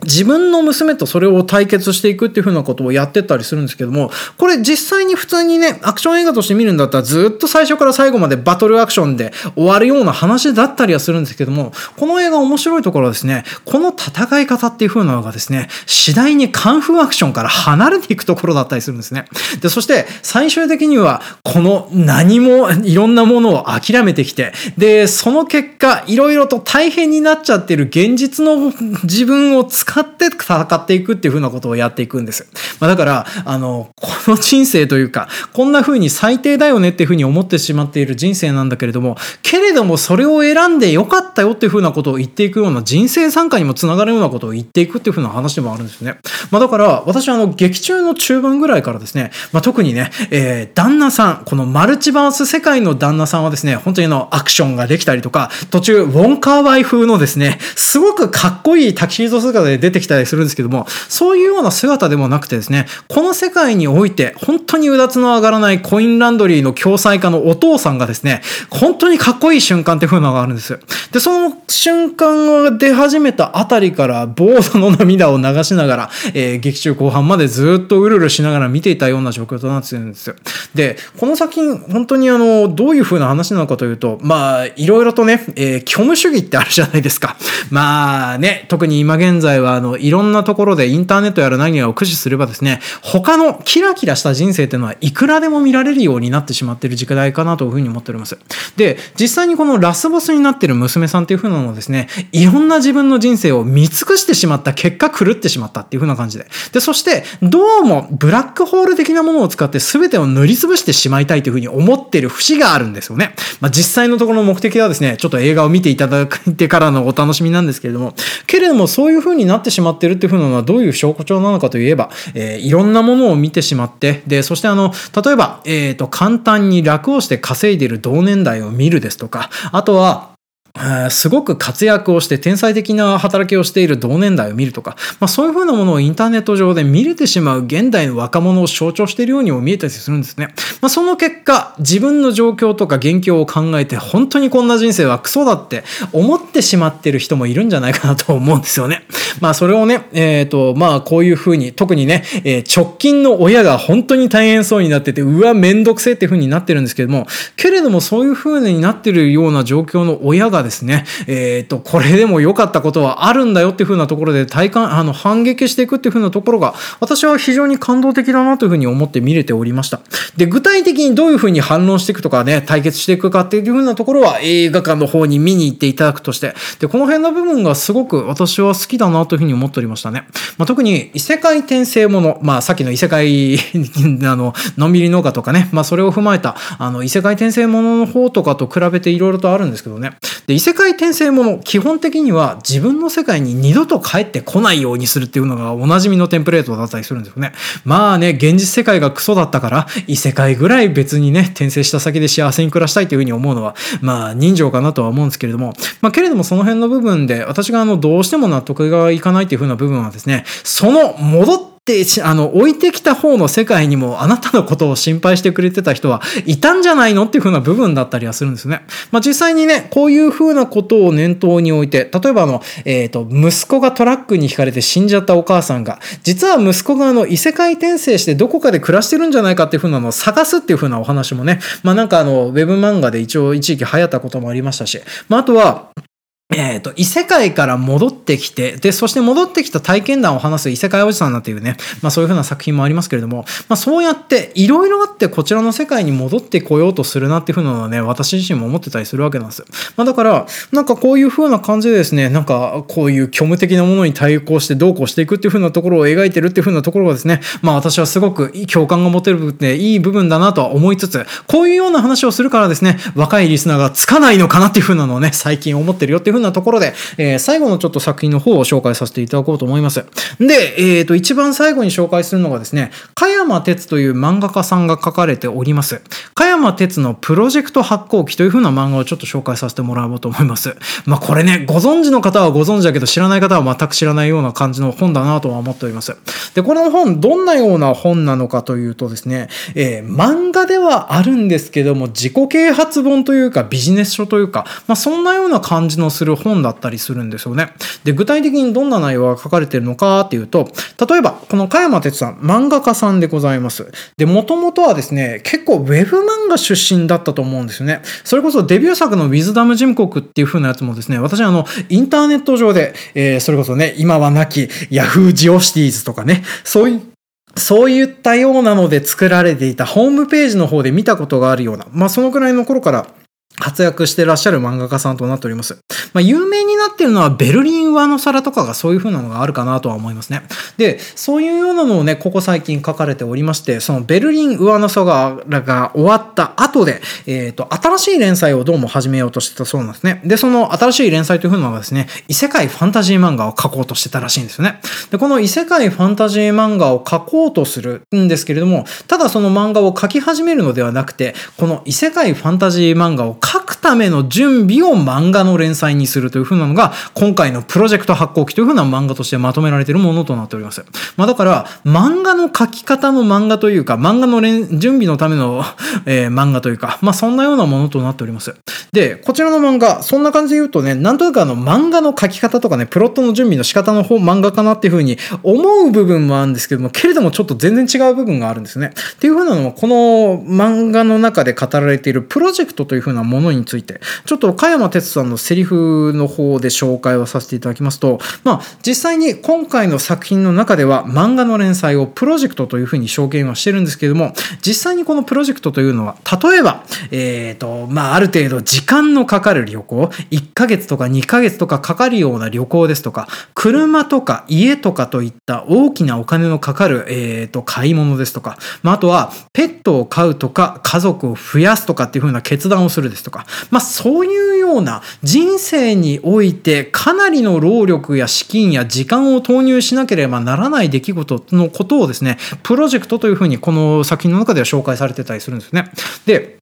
自分の娘とそれを対決していくっていう風なことをやってったりするんですけども、これ実際に普通にね、アクション映画として見るんだったらずっと最初から最後までバトルアクションで終わるような話だったりはするんですけども、この映画面白いところはですね、この戦い方っていう風なのがですね、次第にカンフーアクションから離れていくところだったりするんですね。で、そして最終的にはこの何もいろんなものを諦めてきて、で、その結果いろいろと大変になっちゃってる現実の自分を使って戦っていくっていう風なことをやっていくんです。だから、この人生というか、こんな風に最低だよねっていう風に思ってしまっている人生なんだけれども、けれどもそれを選んでよかったよっていう風なことを言っていくような人生参加にもつながるようなことを言っていくっていう風な話でもあるんですね。だから、私は劇中の中盤ぐらいからですね、特にね、旦那さん、このマルチバース世界の旦那さんはですね、本当にアクションができたりとか、途中、ウォンカーワイ風のですね、すごくかっこいいタキシード姿で出てきたりするんですけども、そういうような姿でもなくてですね、この世界において本当にうだつの上がらないコインランドリーの共済家のお父さんがですね、本当にかっこいい瞬間って風なのがあるんです。で、その瞬間が出始めたあたりからボードの涙を流しながら、劇中後半までずっとうるうるしながら見ていたような状況となっているんですよ。で、この作品本当にどういう風な話なのかというと、いろいろとね、虚無主義ってあるじゃないですか。特に今現在は、いろんなところでインターネットやら何やらを駆使すればですね、他のキラキラした人生というのはいくらでも見られるようになってしまっている時代かなというふうに思っております。で、実際にこのラスボスになっている娘さんというふうなのをですね、いろんな自分の人生を見尽くしてしまった結果狂ってしまったっていうふうな感じで、で、そしてどうもブラックホール的なものを使って全てを塗りつぶしてしまいたいというふうに思っている節があるんですよね。実際のところの目的はですね、ちょっと映画を見ていただいてからのお楽しみなんですけれども、けれどもそういうふうになってしまっているっていう風なのはどういう象徴なのかといえば、いろんなものを見てしまって、で、そして例えば、簡単に楽をして稼いでいる同年代を見るですとか、あとはすごく活躍をして天才的な働きをしている同年代を見るとか、そういう風なものをインターネット上で見れてしまう現代の若者を象徴しているようにも見えたりするんですね。その結果、自分の状況とか現況を考えて本当にこんな人生はクソだって思ってしまってる人もいるんじゃないかなと思うんですよね。それをね、こういう風に、特にね、直近の親が本当に大変そうになってて、うわ、めんどくせえっていう風になってるんですけども、けれどもそういう風になってるような状況の親がですね、これでも良かったことはあるんだよっていう風なところで反撃していくっていう風なところが、私は非常に感動的だなという風に思って見れておりました。で、具体的にどういう風に反論していくとかね、対決していくかっていう風なところは映画館の方に見に行っていただくとして、で、この辺の部分がすごく私は好きだなという風に思っておりましたね。特に異世界転生もの、さっきの異世界のんびり農家とかね、それを踏まえた異世界転生ものの方とかと比べていろいろとあるんですけどね。でで異世界転生もの基本的には自分の世界に二度と帰ってこないようにするっていうのがおなじみのテンプレートだったりするんですよね。まあね、現実世界がクソだったから異世界ぐらい別にね転生した先で幸せに暮らしたいというふうに思うのはまあ人情かなとは思うんですけれども、まあけれどもその辺の部分で私がどうしても納得がいかないというふうな部分はですね、その戻ってで、置いてきた方の世界にもあなたのことを心配してくれてた人はいたんじゃないのっていう風な部分だったりはするんですよね。まあ、実際にね、こういう風なことを念頭に置いて、例えば息子がトラックにひかれて死んじゃったお母さんが、実は息子が異世界転生してどこかで暮らしてるんじゃないかっていう風なのを探すっていう風なお話もね、まあ、なんかウェブ漫画で一応一時期流行ったこともありましたし、まあ、あとは、異世界から戻ってきて、で、そして戻ってきた体験談を話す異世界おじさんなんていうね、まあそういう風な作品もありますけれども、まあそうやっていろいろあってこちらの世界に戻ってこようとするなっていう風なのはね、私自身も思ってたりするわけなんですよ。まあだから、なんかこういう風な感じでですね、なんかこういう虚無的なものに対抗してどうこうしていくっていう風なところを描いてるっていう風なところがですね、まあ私はすごく共感が持てる部分でいい部分だなとは思いつつ、こういうような話をするからですね、若いリスナーがつかないのかなっていう風なのをね、最近思ってるよっていう風なところで、最後のちょっと作品の方を紹介させていただこうと思います。で、一番最後に紹介するのがですね、香山哲という漫画家さんが書かれております。香山哲のプロジェクト発行記という風な漫画をちょっと紹介させてもらおうと思います。まあこれね、ご存知の方はご存知だけど知らない方は全く知らないような感じの本だなとは思っております。で、この本、どんなような本なのかというとですね、漫画ではあるんですけども、自己啓発本というかビジネス書というか、まあそんなような感じのする本だったりするんですよね。で、具体的にどんな内容が書かれているのかっていうと、例えばこの香山哲さん、漫画家さんでございます。で、元々はですね、結構ウェブ漫画出身だったと思うんですよね。それこそデビュー作のウィズダムジムコクっていう風なやつもですね、私インターネット上で、それこそね、今はなきヤフージオシティーズとかね、そういったようなので作られていたホームページの方で見たことがあるような、まあそのくらいの頃から活躍してらっしゃる漫画家さんとなっております。まあ、有名になってるのはベルリン上の皿とかがそういう風なのがあるかなとは思いますね。で、そういうようなのをね、ここ最近書かれておりまして、そのベルリン上の皿が終わった後で、新しい連載をどうも始めようとしてたそうなんですね。で、その新しい連載というのはですね、異世界ファンタジー漫画を書こうとしてたらしいんですよね。で、この異世界ファンタジー漫画を書こうとするんですけれども、ただその漫画を書き始めるのではなくて、この異世界ファンタジー漫画を書くための準備を漫画の連載にするという風なのが今回のプロジェクト発行記という風な漫画としてまとめられているものとなっております。まあだから漫画の書き方の漫画というか漫画の準備のための、漫画というかまあそんなようなものとなっております。で、こちらの漫画そんな感じで言うとね、なんとなく漫画の書き方とかね、プロットの準備の仕方の方漫画かなっていう風に思う部分もあるんですけども、けれどもちょっと全然違う部分があるんですね。っていう風なのもこの漫画の中で語られているプロジェクトという風なものについてちょっと香山哲さんのセリフの方で紹介をさせていただきますと、まあ実際に今回の作品の中では漫画の連載をプロジェクトというふうに証言はしてるんですけれども、実際にこのプロジェクトというのは例えばまあある程度時間のかかる旅行、1ヶ月とか2ヶ月とかかかるような旅行ですとか、車とか家とかといった大きなお金のかかる買い物ですとか、まああとはペットを飼うとか家族を増やすとかっていうふうな決断をするですとか、まあそういうような人生においてかなりの労力や資金や時間を投入しなければならない出来事のことをですね、プロジェクトというふうにこの作品の中では紹介されてたりするんですね。で、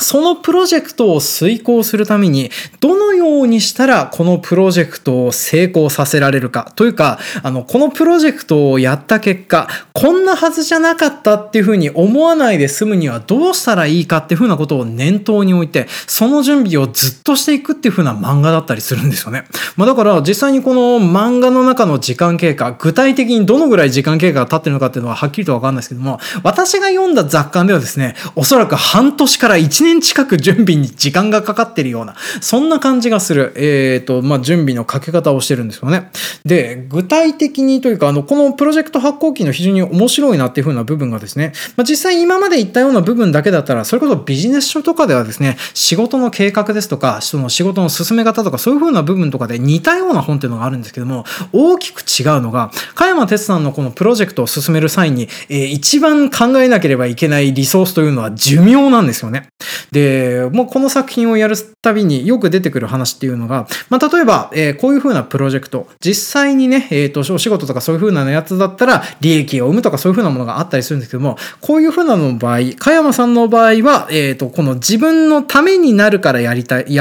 そのプロジェクトを遂行するためにどのようにしたらこのプロジェクトを成功させられるかというか、このプロジェクトをやった結果こんなはずじゃなかったっていうふうに思わないで済むにはどうしたらいいかっていうふうなことを念頭に置いてその準備をずっとしていくっていうふうな漫画だったりするんですよね。まあだから実際にこの漫画の中の時間経過、具体的にどのぐらい時間経過が経ってるのかっていうのははっきりとわかんないですけども、私が読んだ雑感ではですね、おそらく半年から1年近く準備に時間がかかってるようなそんな感じがする、まあ、準備のかけ方をしてるんですよね。で、具体的にというかこのプロジェクト発行記の非常に面白いなっていう風な部分がですね、まあ、実際今まで言ったような部分だけだったらそれこそビジネス書とかではですね、仕事の計画ですとかその仕事の進め方とかそういう風な部分とかで似たような本っていうのがあるんですけども、大きく違うのが香山哲さんのこのプロジェクトを進める際に、一番考えなければいけないリソースというのは寿命なんですよね。で、もうこの作品をやるたびによく出てくる話っていうのが、まあ、例えば、こういう風なプロジェクト、実際にね、お仕事とかそういう風なやつだったら、利益を生むとかそういう風なものがあったりするんですけども、こういう風なの場合、加山さんの場合は、この自分のためになるからや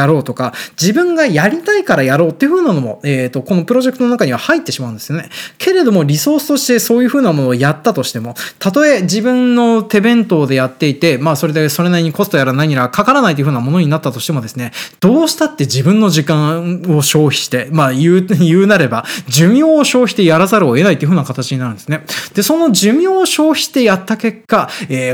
ろうとか、自分がやりたいからやろうっていう風なのも、このプロジェクトの中には入ってしまうんですよね。けれども、リソースとしてそういう風なものをやったとしても、たとえ自分の手弁当でやっていて、まあ、それなりにコストやら何やらかからないという風なものになったとしてもですね、どうしたって自分の時間を消費して、まあ、言うなれば、寿命を消費してやらざるを得ないという風な形になるんですね。で、その寿命を消費してやった結果、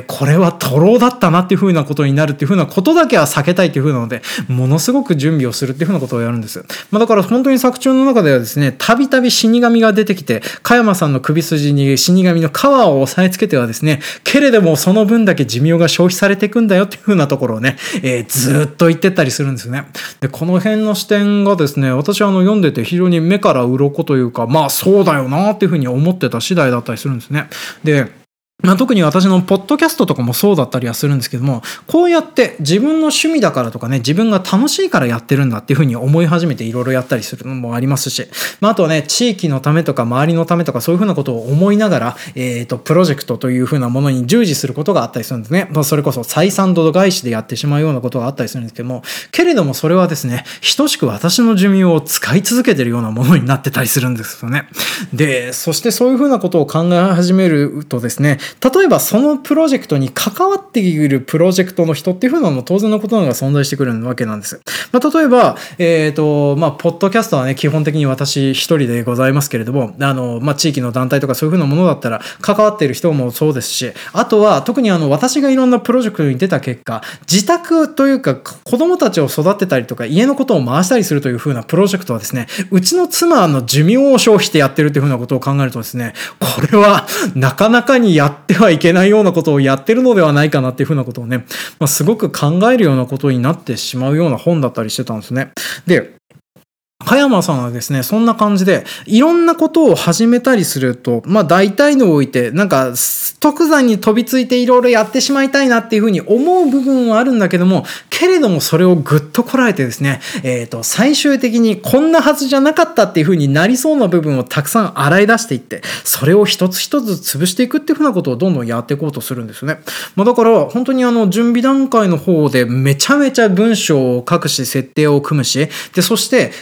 これは徒労だったなっていう風なことになるっていう風なことだけは避けたいっていう風なので、ものすごく準備をするっていう風なことをやるんです。まあ、だから本当に作中の中ではですね、たびたび死神が出てきて、加山さんの首筋に死神の皮を押さえつけてはですね、けれどもその分だけ寿命が消費されていくんだよっていう風なところをね、ずっと言ってったりするんですよね。で、この辺の視点がですね、私は読んでて非常に目から鱗というか、まあそうだよなっていう風に思ってた次第だったりするんですね。で、まあ、特に私のポッドキャストとかもそうだったりはするんですけども、こうやって自分の趣味だからとかね、自分が楽しいからやってるんだっていうふうに思い始めていろいろやったりするのもありますし、まあ、あとはね、地域のためとか周りのためとかそういうふうなことを思いながら、プロジェクトというふうなものに従事することがあったりするんですね。まあ、それこそ採算度外視でやってしまうようなことがあったりするんですけども、けれどもそれはですね、等しく私の寿命を使い続けてるようなものになってたりするんですよね。で、そしてそういうふうなことを考え始めるとですね、例えばそのプロジェクトに関わっているプロジェクトの人っていう風なのも当然のことなのが存在してくるわけなんです。まあ、例えば、まあ、ポッドキャストはね、基本的に私一人でございますけれども、まあ、地域の団体とかそういう風なものだったら関わっている人もそうですし、あとは特に私がいろんなプロジェクトに出た結果、自宅というか子供たちを育てたりとか家のことを回したりするという風なプロジェクトはですね、うちの妻の寿命を消費してやってるっていう風なことを考えるとですね、これはなかなかにやってはいけないようなことをやってるのではないかなっていうふうなことをね、まあ、すごく考えるようなことになってしまうような本だったりしてたんですね。で、加山さんはですね、そんな感じで、いろんなことを始めたりすると、まあ大体のおいて、なんか、特産に飛びついていろいろやってしまいたいなっていうふうに思う部分はあるんだけども、けれどもそれをぐっとこらえてですね、最終的にこんなはずじゃなかったっていうふうになりそうな部分をたくさん洗い出していって、それを一つ一つ潰していくっていうふうなことをどんどんやっていこうとするんですよね。まあだから、本当に準備段階の方でめちゃめちゃ文章を書くし、設定を組むし、で、そして、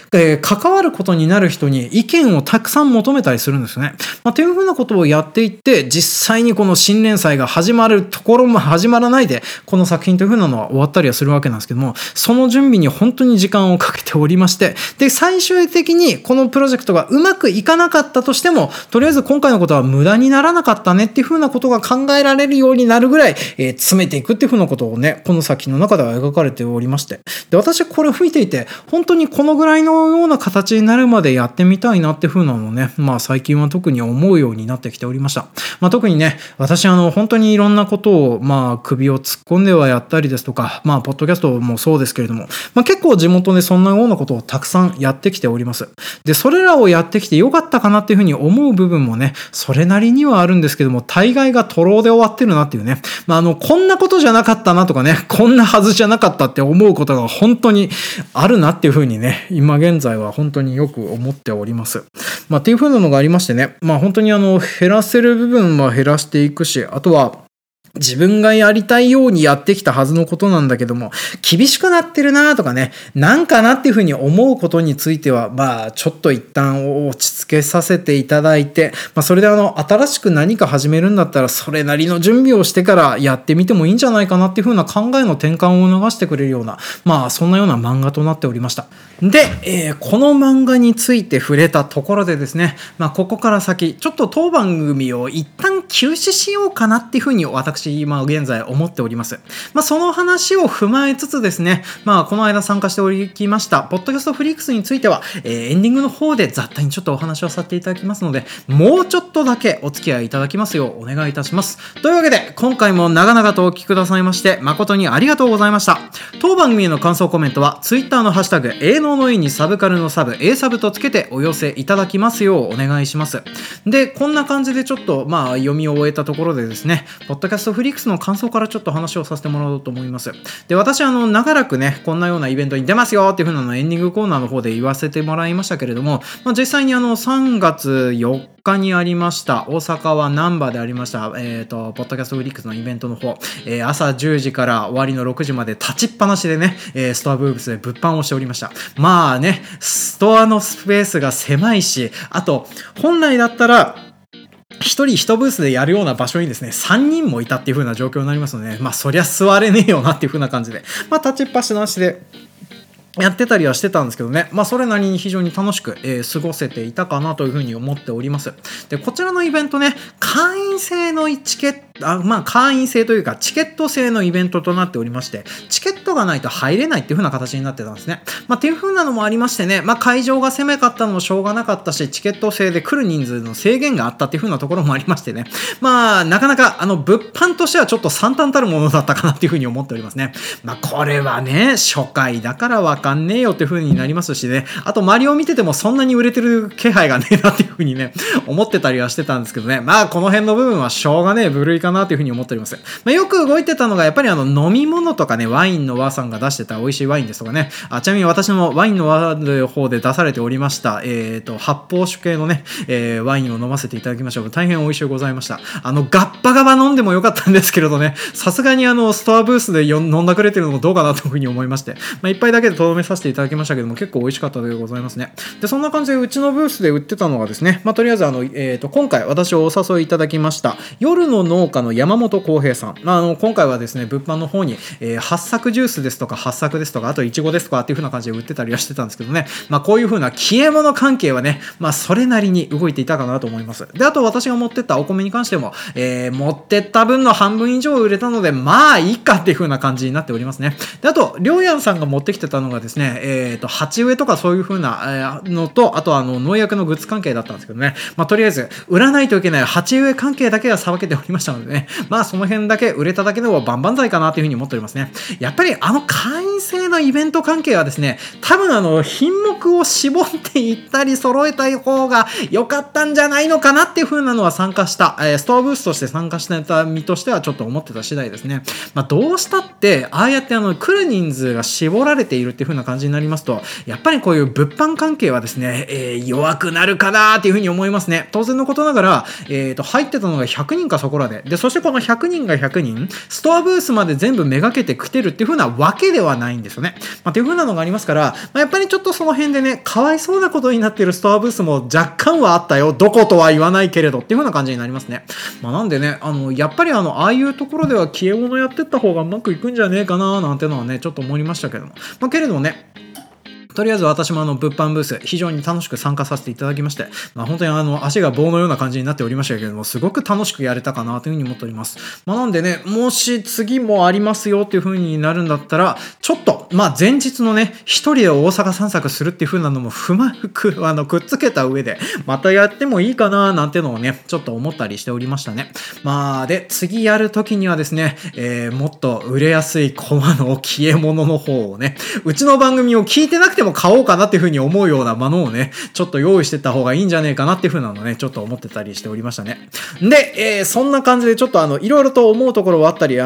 関わることになる人に意見をたくさん求めたりするんですね。まあ、というふうなことをやっていって、実際にこの新連載が始まるところも始まらないで、この作品というふうなのは終わったりはするわけなんですけども、その準備に本当に時間をかけておりまして、で、最終的にこのプロジェクトがうまくいかなかったとしても、とりあえず今回のことは無駄にならなかったねっていうふうなことが考えられるようになるぐらい、詰めていくっていうふうなことをね、この作品の中では描かれておりまして。で、私これを見ていて、本当にこのぐらいのような形になるまでやってみたいなって風なのをね、まあ最近は特に思うようになってきておりました。まあ特にね、私本当にいろんなことをまあ首を突っ込んではやったりですとか、まあポッドキャストもそうですけれども、まあ結構地元でそんなようなことをたくさんやってきております。で、それらをやってきてよかったかなっていう風に思う部分もね、それなりにはあるんですけども、大概が徒労で終わってるなっていうね、まあこんなことじゃなかったなとかね、こんなはずじゃなかったって思うことが本当にあるなっていう風にね、今現在は本当によく思っております。まあ、っていう風なのがありましてね、まあ本当に減らせる部分は減らしていくし、あとは自分がやりたいようにやってきたはずのことなんだけども、厳しくなってるなとかね、なんかなっていうふうに思うことについては、まあ、ちょっと一旦落ち着けさせていただいて、まあ、それで新しく何か始めるんだったら、それなりの準備をしてからやってみてもいいんじゃないかなっていうふうな考えの転換を促してくれるような、まあ、そんなような漫画となっておりました。で、この漫画について触れたところでですね、まあ、ここから先、ちょっと当番組を一旦休止しようかなっていうふうに私、今現在思っております。まあ、その話を踏まえつつですね、まあ、この間参加しておりきましたポッドキャストフリークスについては、エンディングの方で雑多にちょっとお話をさせていただきますので、もうちょっとだけお付き合いいただきますようお願いいたします。というわけで、今回も長々とお聞きくださいまして誠にありがとうございました。当番組への感想コメントは Twitter のハッシュタグ営農の営にサブカルのサブ A サブとつけてお寄せいただきますようお願いします。で、こんな感じでちょっとまあ読みを終えたところでですね、ポッドキャストソフリックスの感想からちょっと話をさせてもらおうと思います。で、私長らくねこんなようなイベントに出ますよっていう風なのエンディングコーナーの方で言わせてもらいましたけれども、実際に3月4日にありました大阪は難波でありましたポッドキャストフリックスのイベントの方、朝10時から終わりの6時まで立ちっぱなしでね、ストアブーブスで物販をしておりました。まあね、ストアのスペースが狭いし、あと本来だったら一人一ブースでやるような場所にですね、3人もいたっていう風な状況になりますので、そりゃ座れねえよなっていう風な感じで、立ちっぱなしでやってたりはしてたんですけどね、それなりに非常に楽しく、過ごせていたかなというふうに思っております。で、こちらのイベントね、会員制のチケット、会員制というかチケット制のイベントとなっておりまして、チケットがないと入れないっていう風な形になってたんですね。っていう風なのもありましてね、会場が狭かったのもしょうがなかったし、チケット制で来る人数の制限があったっていう風なところもありましてね、なかなか物販としてはちょっと惨憺たるものだったかなっていう風に思っておりますね。これはね、初回だからわかんねえよっていう風になりますしね、あとマリオ見ててもそんなに売れてる気配がねえなっていう風にね思ってたりはしてたんですけどね、この辺の部分はしょうがねえ部類かなという風に思っております。よく動いてたのがやっぱり飲み物とかね、ワインの和さんが出してた美味しいワインですとかね、ちなみに私もワインの和の方で出されておりました発泡酒系のね、ワインを飲ませていただきました。大変美味しゅうございました。ガッバガバ飲んでもよかったんですけれどね、さすがにストアブースで飲んだくれてるのもどうかなという風に思いまして、一杯だけでとどめさせていただきましたけども、結構美味しかったでございますね。で、そんな感じでうちのブースで売ってたのがですね、とりあえず今回私をお誘いいただきました夜の農家の山本浩平さん、今回はですね物販の方に、発作ジュースですとか発作ですとか、あとイチゴですとかっていう風な感じで売ってたりはしてたんですけどね、こういう風な消え物関係はね、それなりに動いていたかなと思います。で、あと私が持ってったお米に関しても、持ってった分の半分以上売れたのでいいかっていう風な感じになっておりますね。で、あとりょうやんさんが持ってきてたのがですね、鉢植えとかそういう風なのと、あと農薬のグッズ関係だったんですけどね、とりあえず売らないといけない鉢植え関係だけはさばけておりましたのでね、その辺だけ売れただけでも万々歳かなという風に思っておりますね。やっぱり会員制のイベント関係はですね、多分品目を絞っていったり揃えた方が良かったんじゃないのかなっていう風なのは参加した、ストアブースとして参加した身としてはちょっと思ってた次第ですね。どうしたってああやって来る人数が絞られているっていう風な感じになりますと、やっぱりこういう物販関係はですね、弱くなるかなっていう風に思いますね。当然のことながら、入ってたのが100人かそこらで、そしてこの100人が100人、ストアブースまで全部めがけて来てるっていう風なわけではないんですよね。っていう風なのがありますから、やっぱりちょっとその辺でね、かわいそうなことになってるストアブースも若干はあったよ、どことは言わないけれどっていう風な感じになりますね。なんでね、やっぱりああいうところでは消え物やってった方がうまくいくんじゃねえかななんてのはねちょっと思いましたけども、けれどもね、とりあえず私も物販ブース非常に楽しく参加させていただきまして、本当に足が棒のような感じになっておりましたけれども、すごく楽しくやれたかなというふうに思っております。なんでね、もし次もありますよっていうふうになるんだったら、ちょっと前日のね一人で大阪散策するっていうふうなのもくっつけた上でまたやってもいいかななんてのをねちょっと思ったりしておりましたね。で次やるときにはですね、もっと売れやすいコマの消え物の方をね、うちの番組を聞いてなくても買おうかなっていう風に思うようなものをねちょっと用意してた方がいいんじゃねえかなっていう風なのねちょっと思ってたりしておりましたね。で、そんな感じでちょっといろいろと思うところはあったり、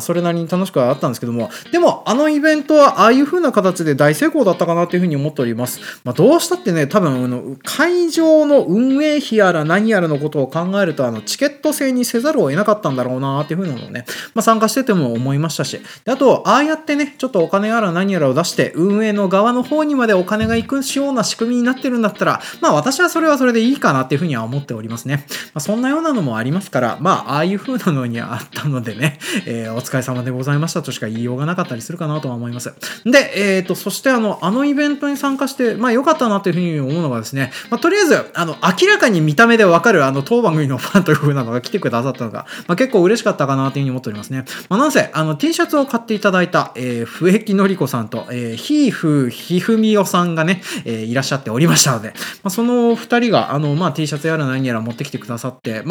それなりに楽しくはあったんですけども、でもイベントはああいう風な形で大成功だったかなっていう風に思っております。どうしたってね、多分会場の運営費やら何やらのことを考えるとチケット制にせざるを得なかったんだろうなっていう風なのをね、参加してても思いましたし、であとああやってねちょっとお金やら何やらを出して運営の側の方にまでお金が行くような仕組みになってるんだったら、私はそれはそれでいいかなっていうふうには思っておりますね。そんなようなのもありますから、ああいうふうなのにあったのでね、お疲れ様でございましたとしか言いようがなかったりするかなとは思います。で、そしてイベントに参加して、良かったなというふうに思うのがですね、とりあえず、明らかに見た目でわかる当番組のファンというふうなのが来てくださったのが、結構嬉しかったかなというふうに思っておりますね。なんせ、T シャツを買っていただいた、笛木のりこさんと、ひーふーひ文代さんがね、いらっしゃっておりましたので、その二人がT シャツやら何やら持ってきてくださって、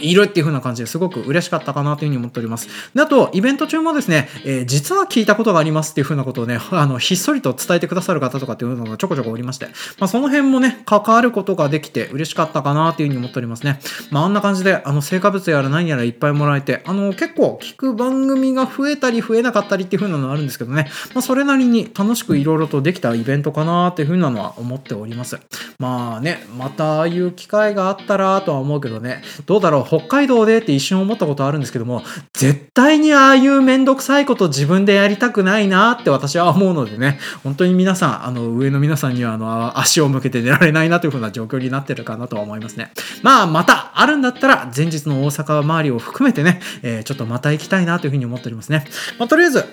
いるっていう風な感じですごく嬉しかったかなというふうに思っております。で、あとイベント中もですね、実は聞いたことがありますっていう風なことをね、ひっそりと伝えてくださる方とかっていうのがちょこちょこおりまして、その辺もね関わることができて嬉しかったかなというふうに思っておりますね。あんな感じで成果物やら何やらいっぱいもらえて、結構聞く番組が増えたり増えなかったりっていう風なのがあるんですけどね、それなりに楽しくいろいろとできたイベントかなっていう風なのは思っております。またああいう機会があったらとは思うけどね、どうだろう、北海道でって一瞬思ったことあるんですけども、絶対にああいうめんどくさいこと自分でやりたくないなって私は思うのでね、本当に皆さん、上の皆さんには足を向けて寝られないなという風な状況になってるかなとは思いますね。またあるんだったら前日の大阪周りを含めてね、ちょっとまた行きたいなという風に思っておりますね。とりあえず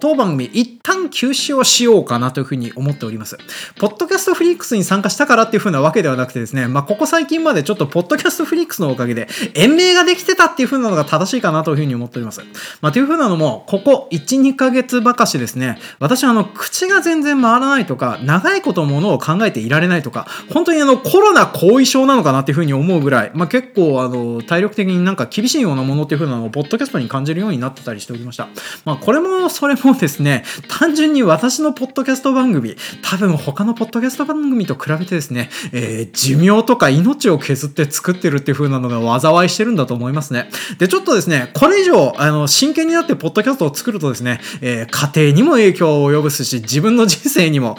当番組一旦休止をしようかなという風に思っております。ポッドキャストフリークスに参加したからっていう風なわけではなくてですね、ここ最近までちょっとポッドキャストフリークスのおかげで延命ができてたっていう風なのが正しいかなという風に思っております。という風なのもここ 1,2 ヶ月ばかしですね、私は口が全然回らないとか、長いことものを考えていられないとか、本当にコロナ後遺症なのかなっていう風に思うぐらい、結構体力的になんか厳しいようなものっていう風なのをポッドキャストに感じるようになってたりしておりました。これもそれもですね、単純に私のポッドキャスト番組、多分他のポッドキャスト番組と比べてですね、寿命とか命を削って作ってるっていう風なのが災いしてるんだと思いますね。でちょっとですね、これ以上真剣になってポッドキャストを作るとですね、家庭にも影響を及ぼすし、自分の人生にも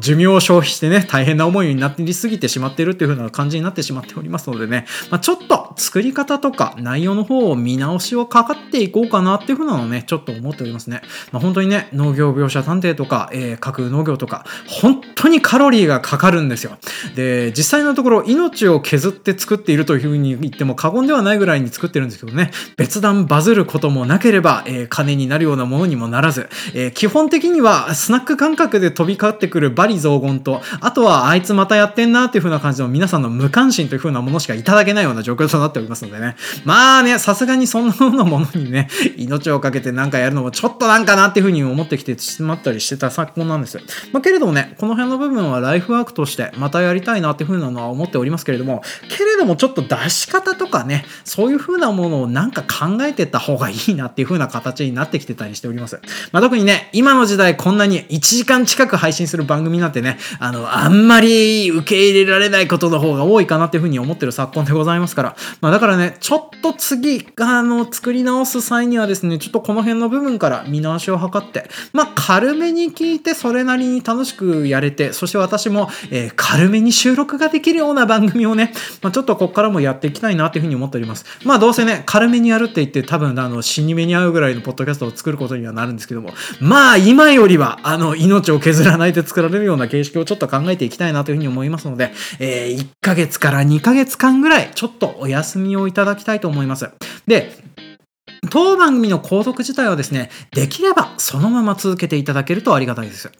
寿命を消費してね、大変な思いになりすぎてしまっているっていう風な感じになってしまっておりますのでね、ちょっと作り方とか内容の方を見直しをかかっていこうかなっていう風なのをねちょっと思っておりますね。本当にね、農業描写探偵とか、架空農業とか本当にカロリーがかかるんですよ。で実際のところ命を削って作っているという風に言っても過言ではないぐらいに作ってるんですけどね、別段バズることもなければ、金になるようなものにもならず、基本的にはスナック感覚で飛び交ってくる罵詈雑言と、あとはあいつまたやってんなっていう風な感じの皆さんの無関心という風なものしかいただけないような状況となっておりますのでね、さすがにそんなようなものにね命をかけてなんかやるのもちょっとなんかなっていう風に思ってきてしまったりしてた昨今なんですよ。けれどもね、この辺の部分はライフワークとしてまたやりたいなっていう風なのは思っておりますけれども、ちょっと出し方とかね、そういう風なものをなんか考えてった方がいいなっていう風な形になってきてたりしております。特にね、今の時代こんなに1時間近く配信する番組なんてね、あんまり受け入れられないことの方が多いかなっていう風に思ってる昨今でございますから、だからね、ちょっと次作り直す際にはですね、ちょっとこの辺の部分から見直しを図って、軽めに聞いてそれなりに楽しくやれて、そして私も、軽めに収録ができるような番組をね、ちょっとここからもやっていきたいなというふうに思っております。どうせね、軽めにやるって言って多分死に目に遭うぐらいのポッドキャストを作ることにはなるんですけども、今よりは命を削らないで作られるような形式をちょっと考えていきたいなというふうに思いますので、1ヶ月から2ヶ月間ぐらいちょっとお休みをいただきたいと思います。で、当番組の購読自体はですね、できればそのまま続けていただけるとありがたいです。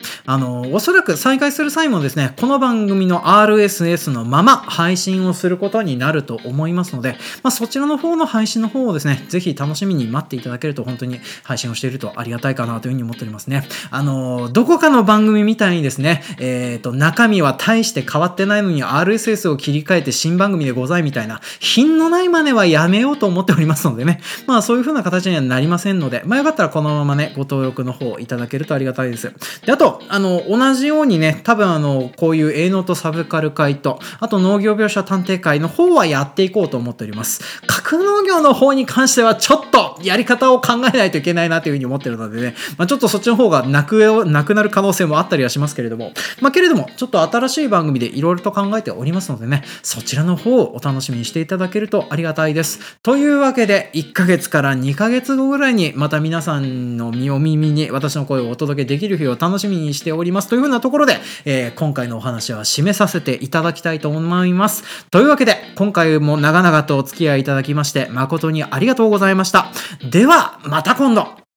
おそらく再開する際もですね、この番組の RSS のまま配信をすることになると思いますので、そちらの方の配信の方をですね、ぜひ楽しみに待っていただけると、本当に配信をしているとありがたいかなというふうに思っておりますね。どこかの番組みたいにですね、中身は大して変わってないのに RSS を切り替えて新番組でございみたいな、品のない真似はやめようと思っておりますのでね、そういうふうな形にはなりませんので、よかったらこのままねご登録の方いただけるとありがたいです。で、あと同じようにね、多分こういう営農とサブカル会と、あと農業描写探偵会の方はやっていこうと思っております。格農業の方に関してはちょっとやり方を考えないといけないなというふうに思ってるのでね、ちょっとそっちの方がなくなる可能性もあったりはしますけれども、けれどもちょっと新しい番組でいろいろと考えておりますのでね、そちらの方をお楽しみにしていただけるとありがたいです。というわけで1ヶ月から2ヶ月後ぐらいにまた皆さんの耳に私の声をお届けできる日を楽しみにしておりますというふうなところで、今回のお話は締めさせていただきたいと思います。というわけで今回も長々とお付き合いいただきまして誠にありがとうございました。ではまた今度。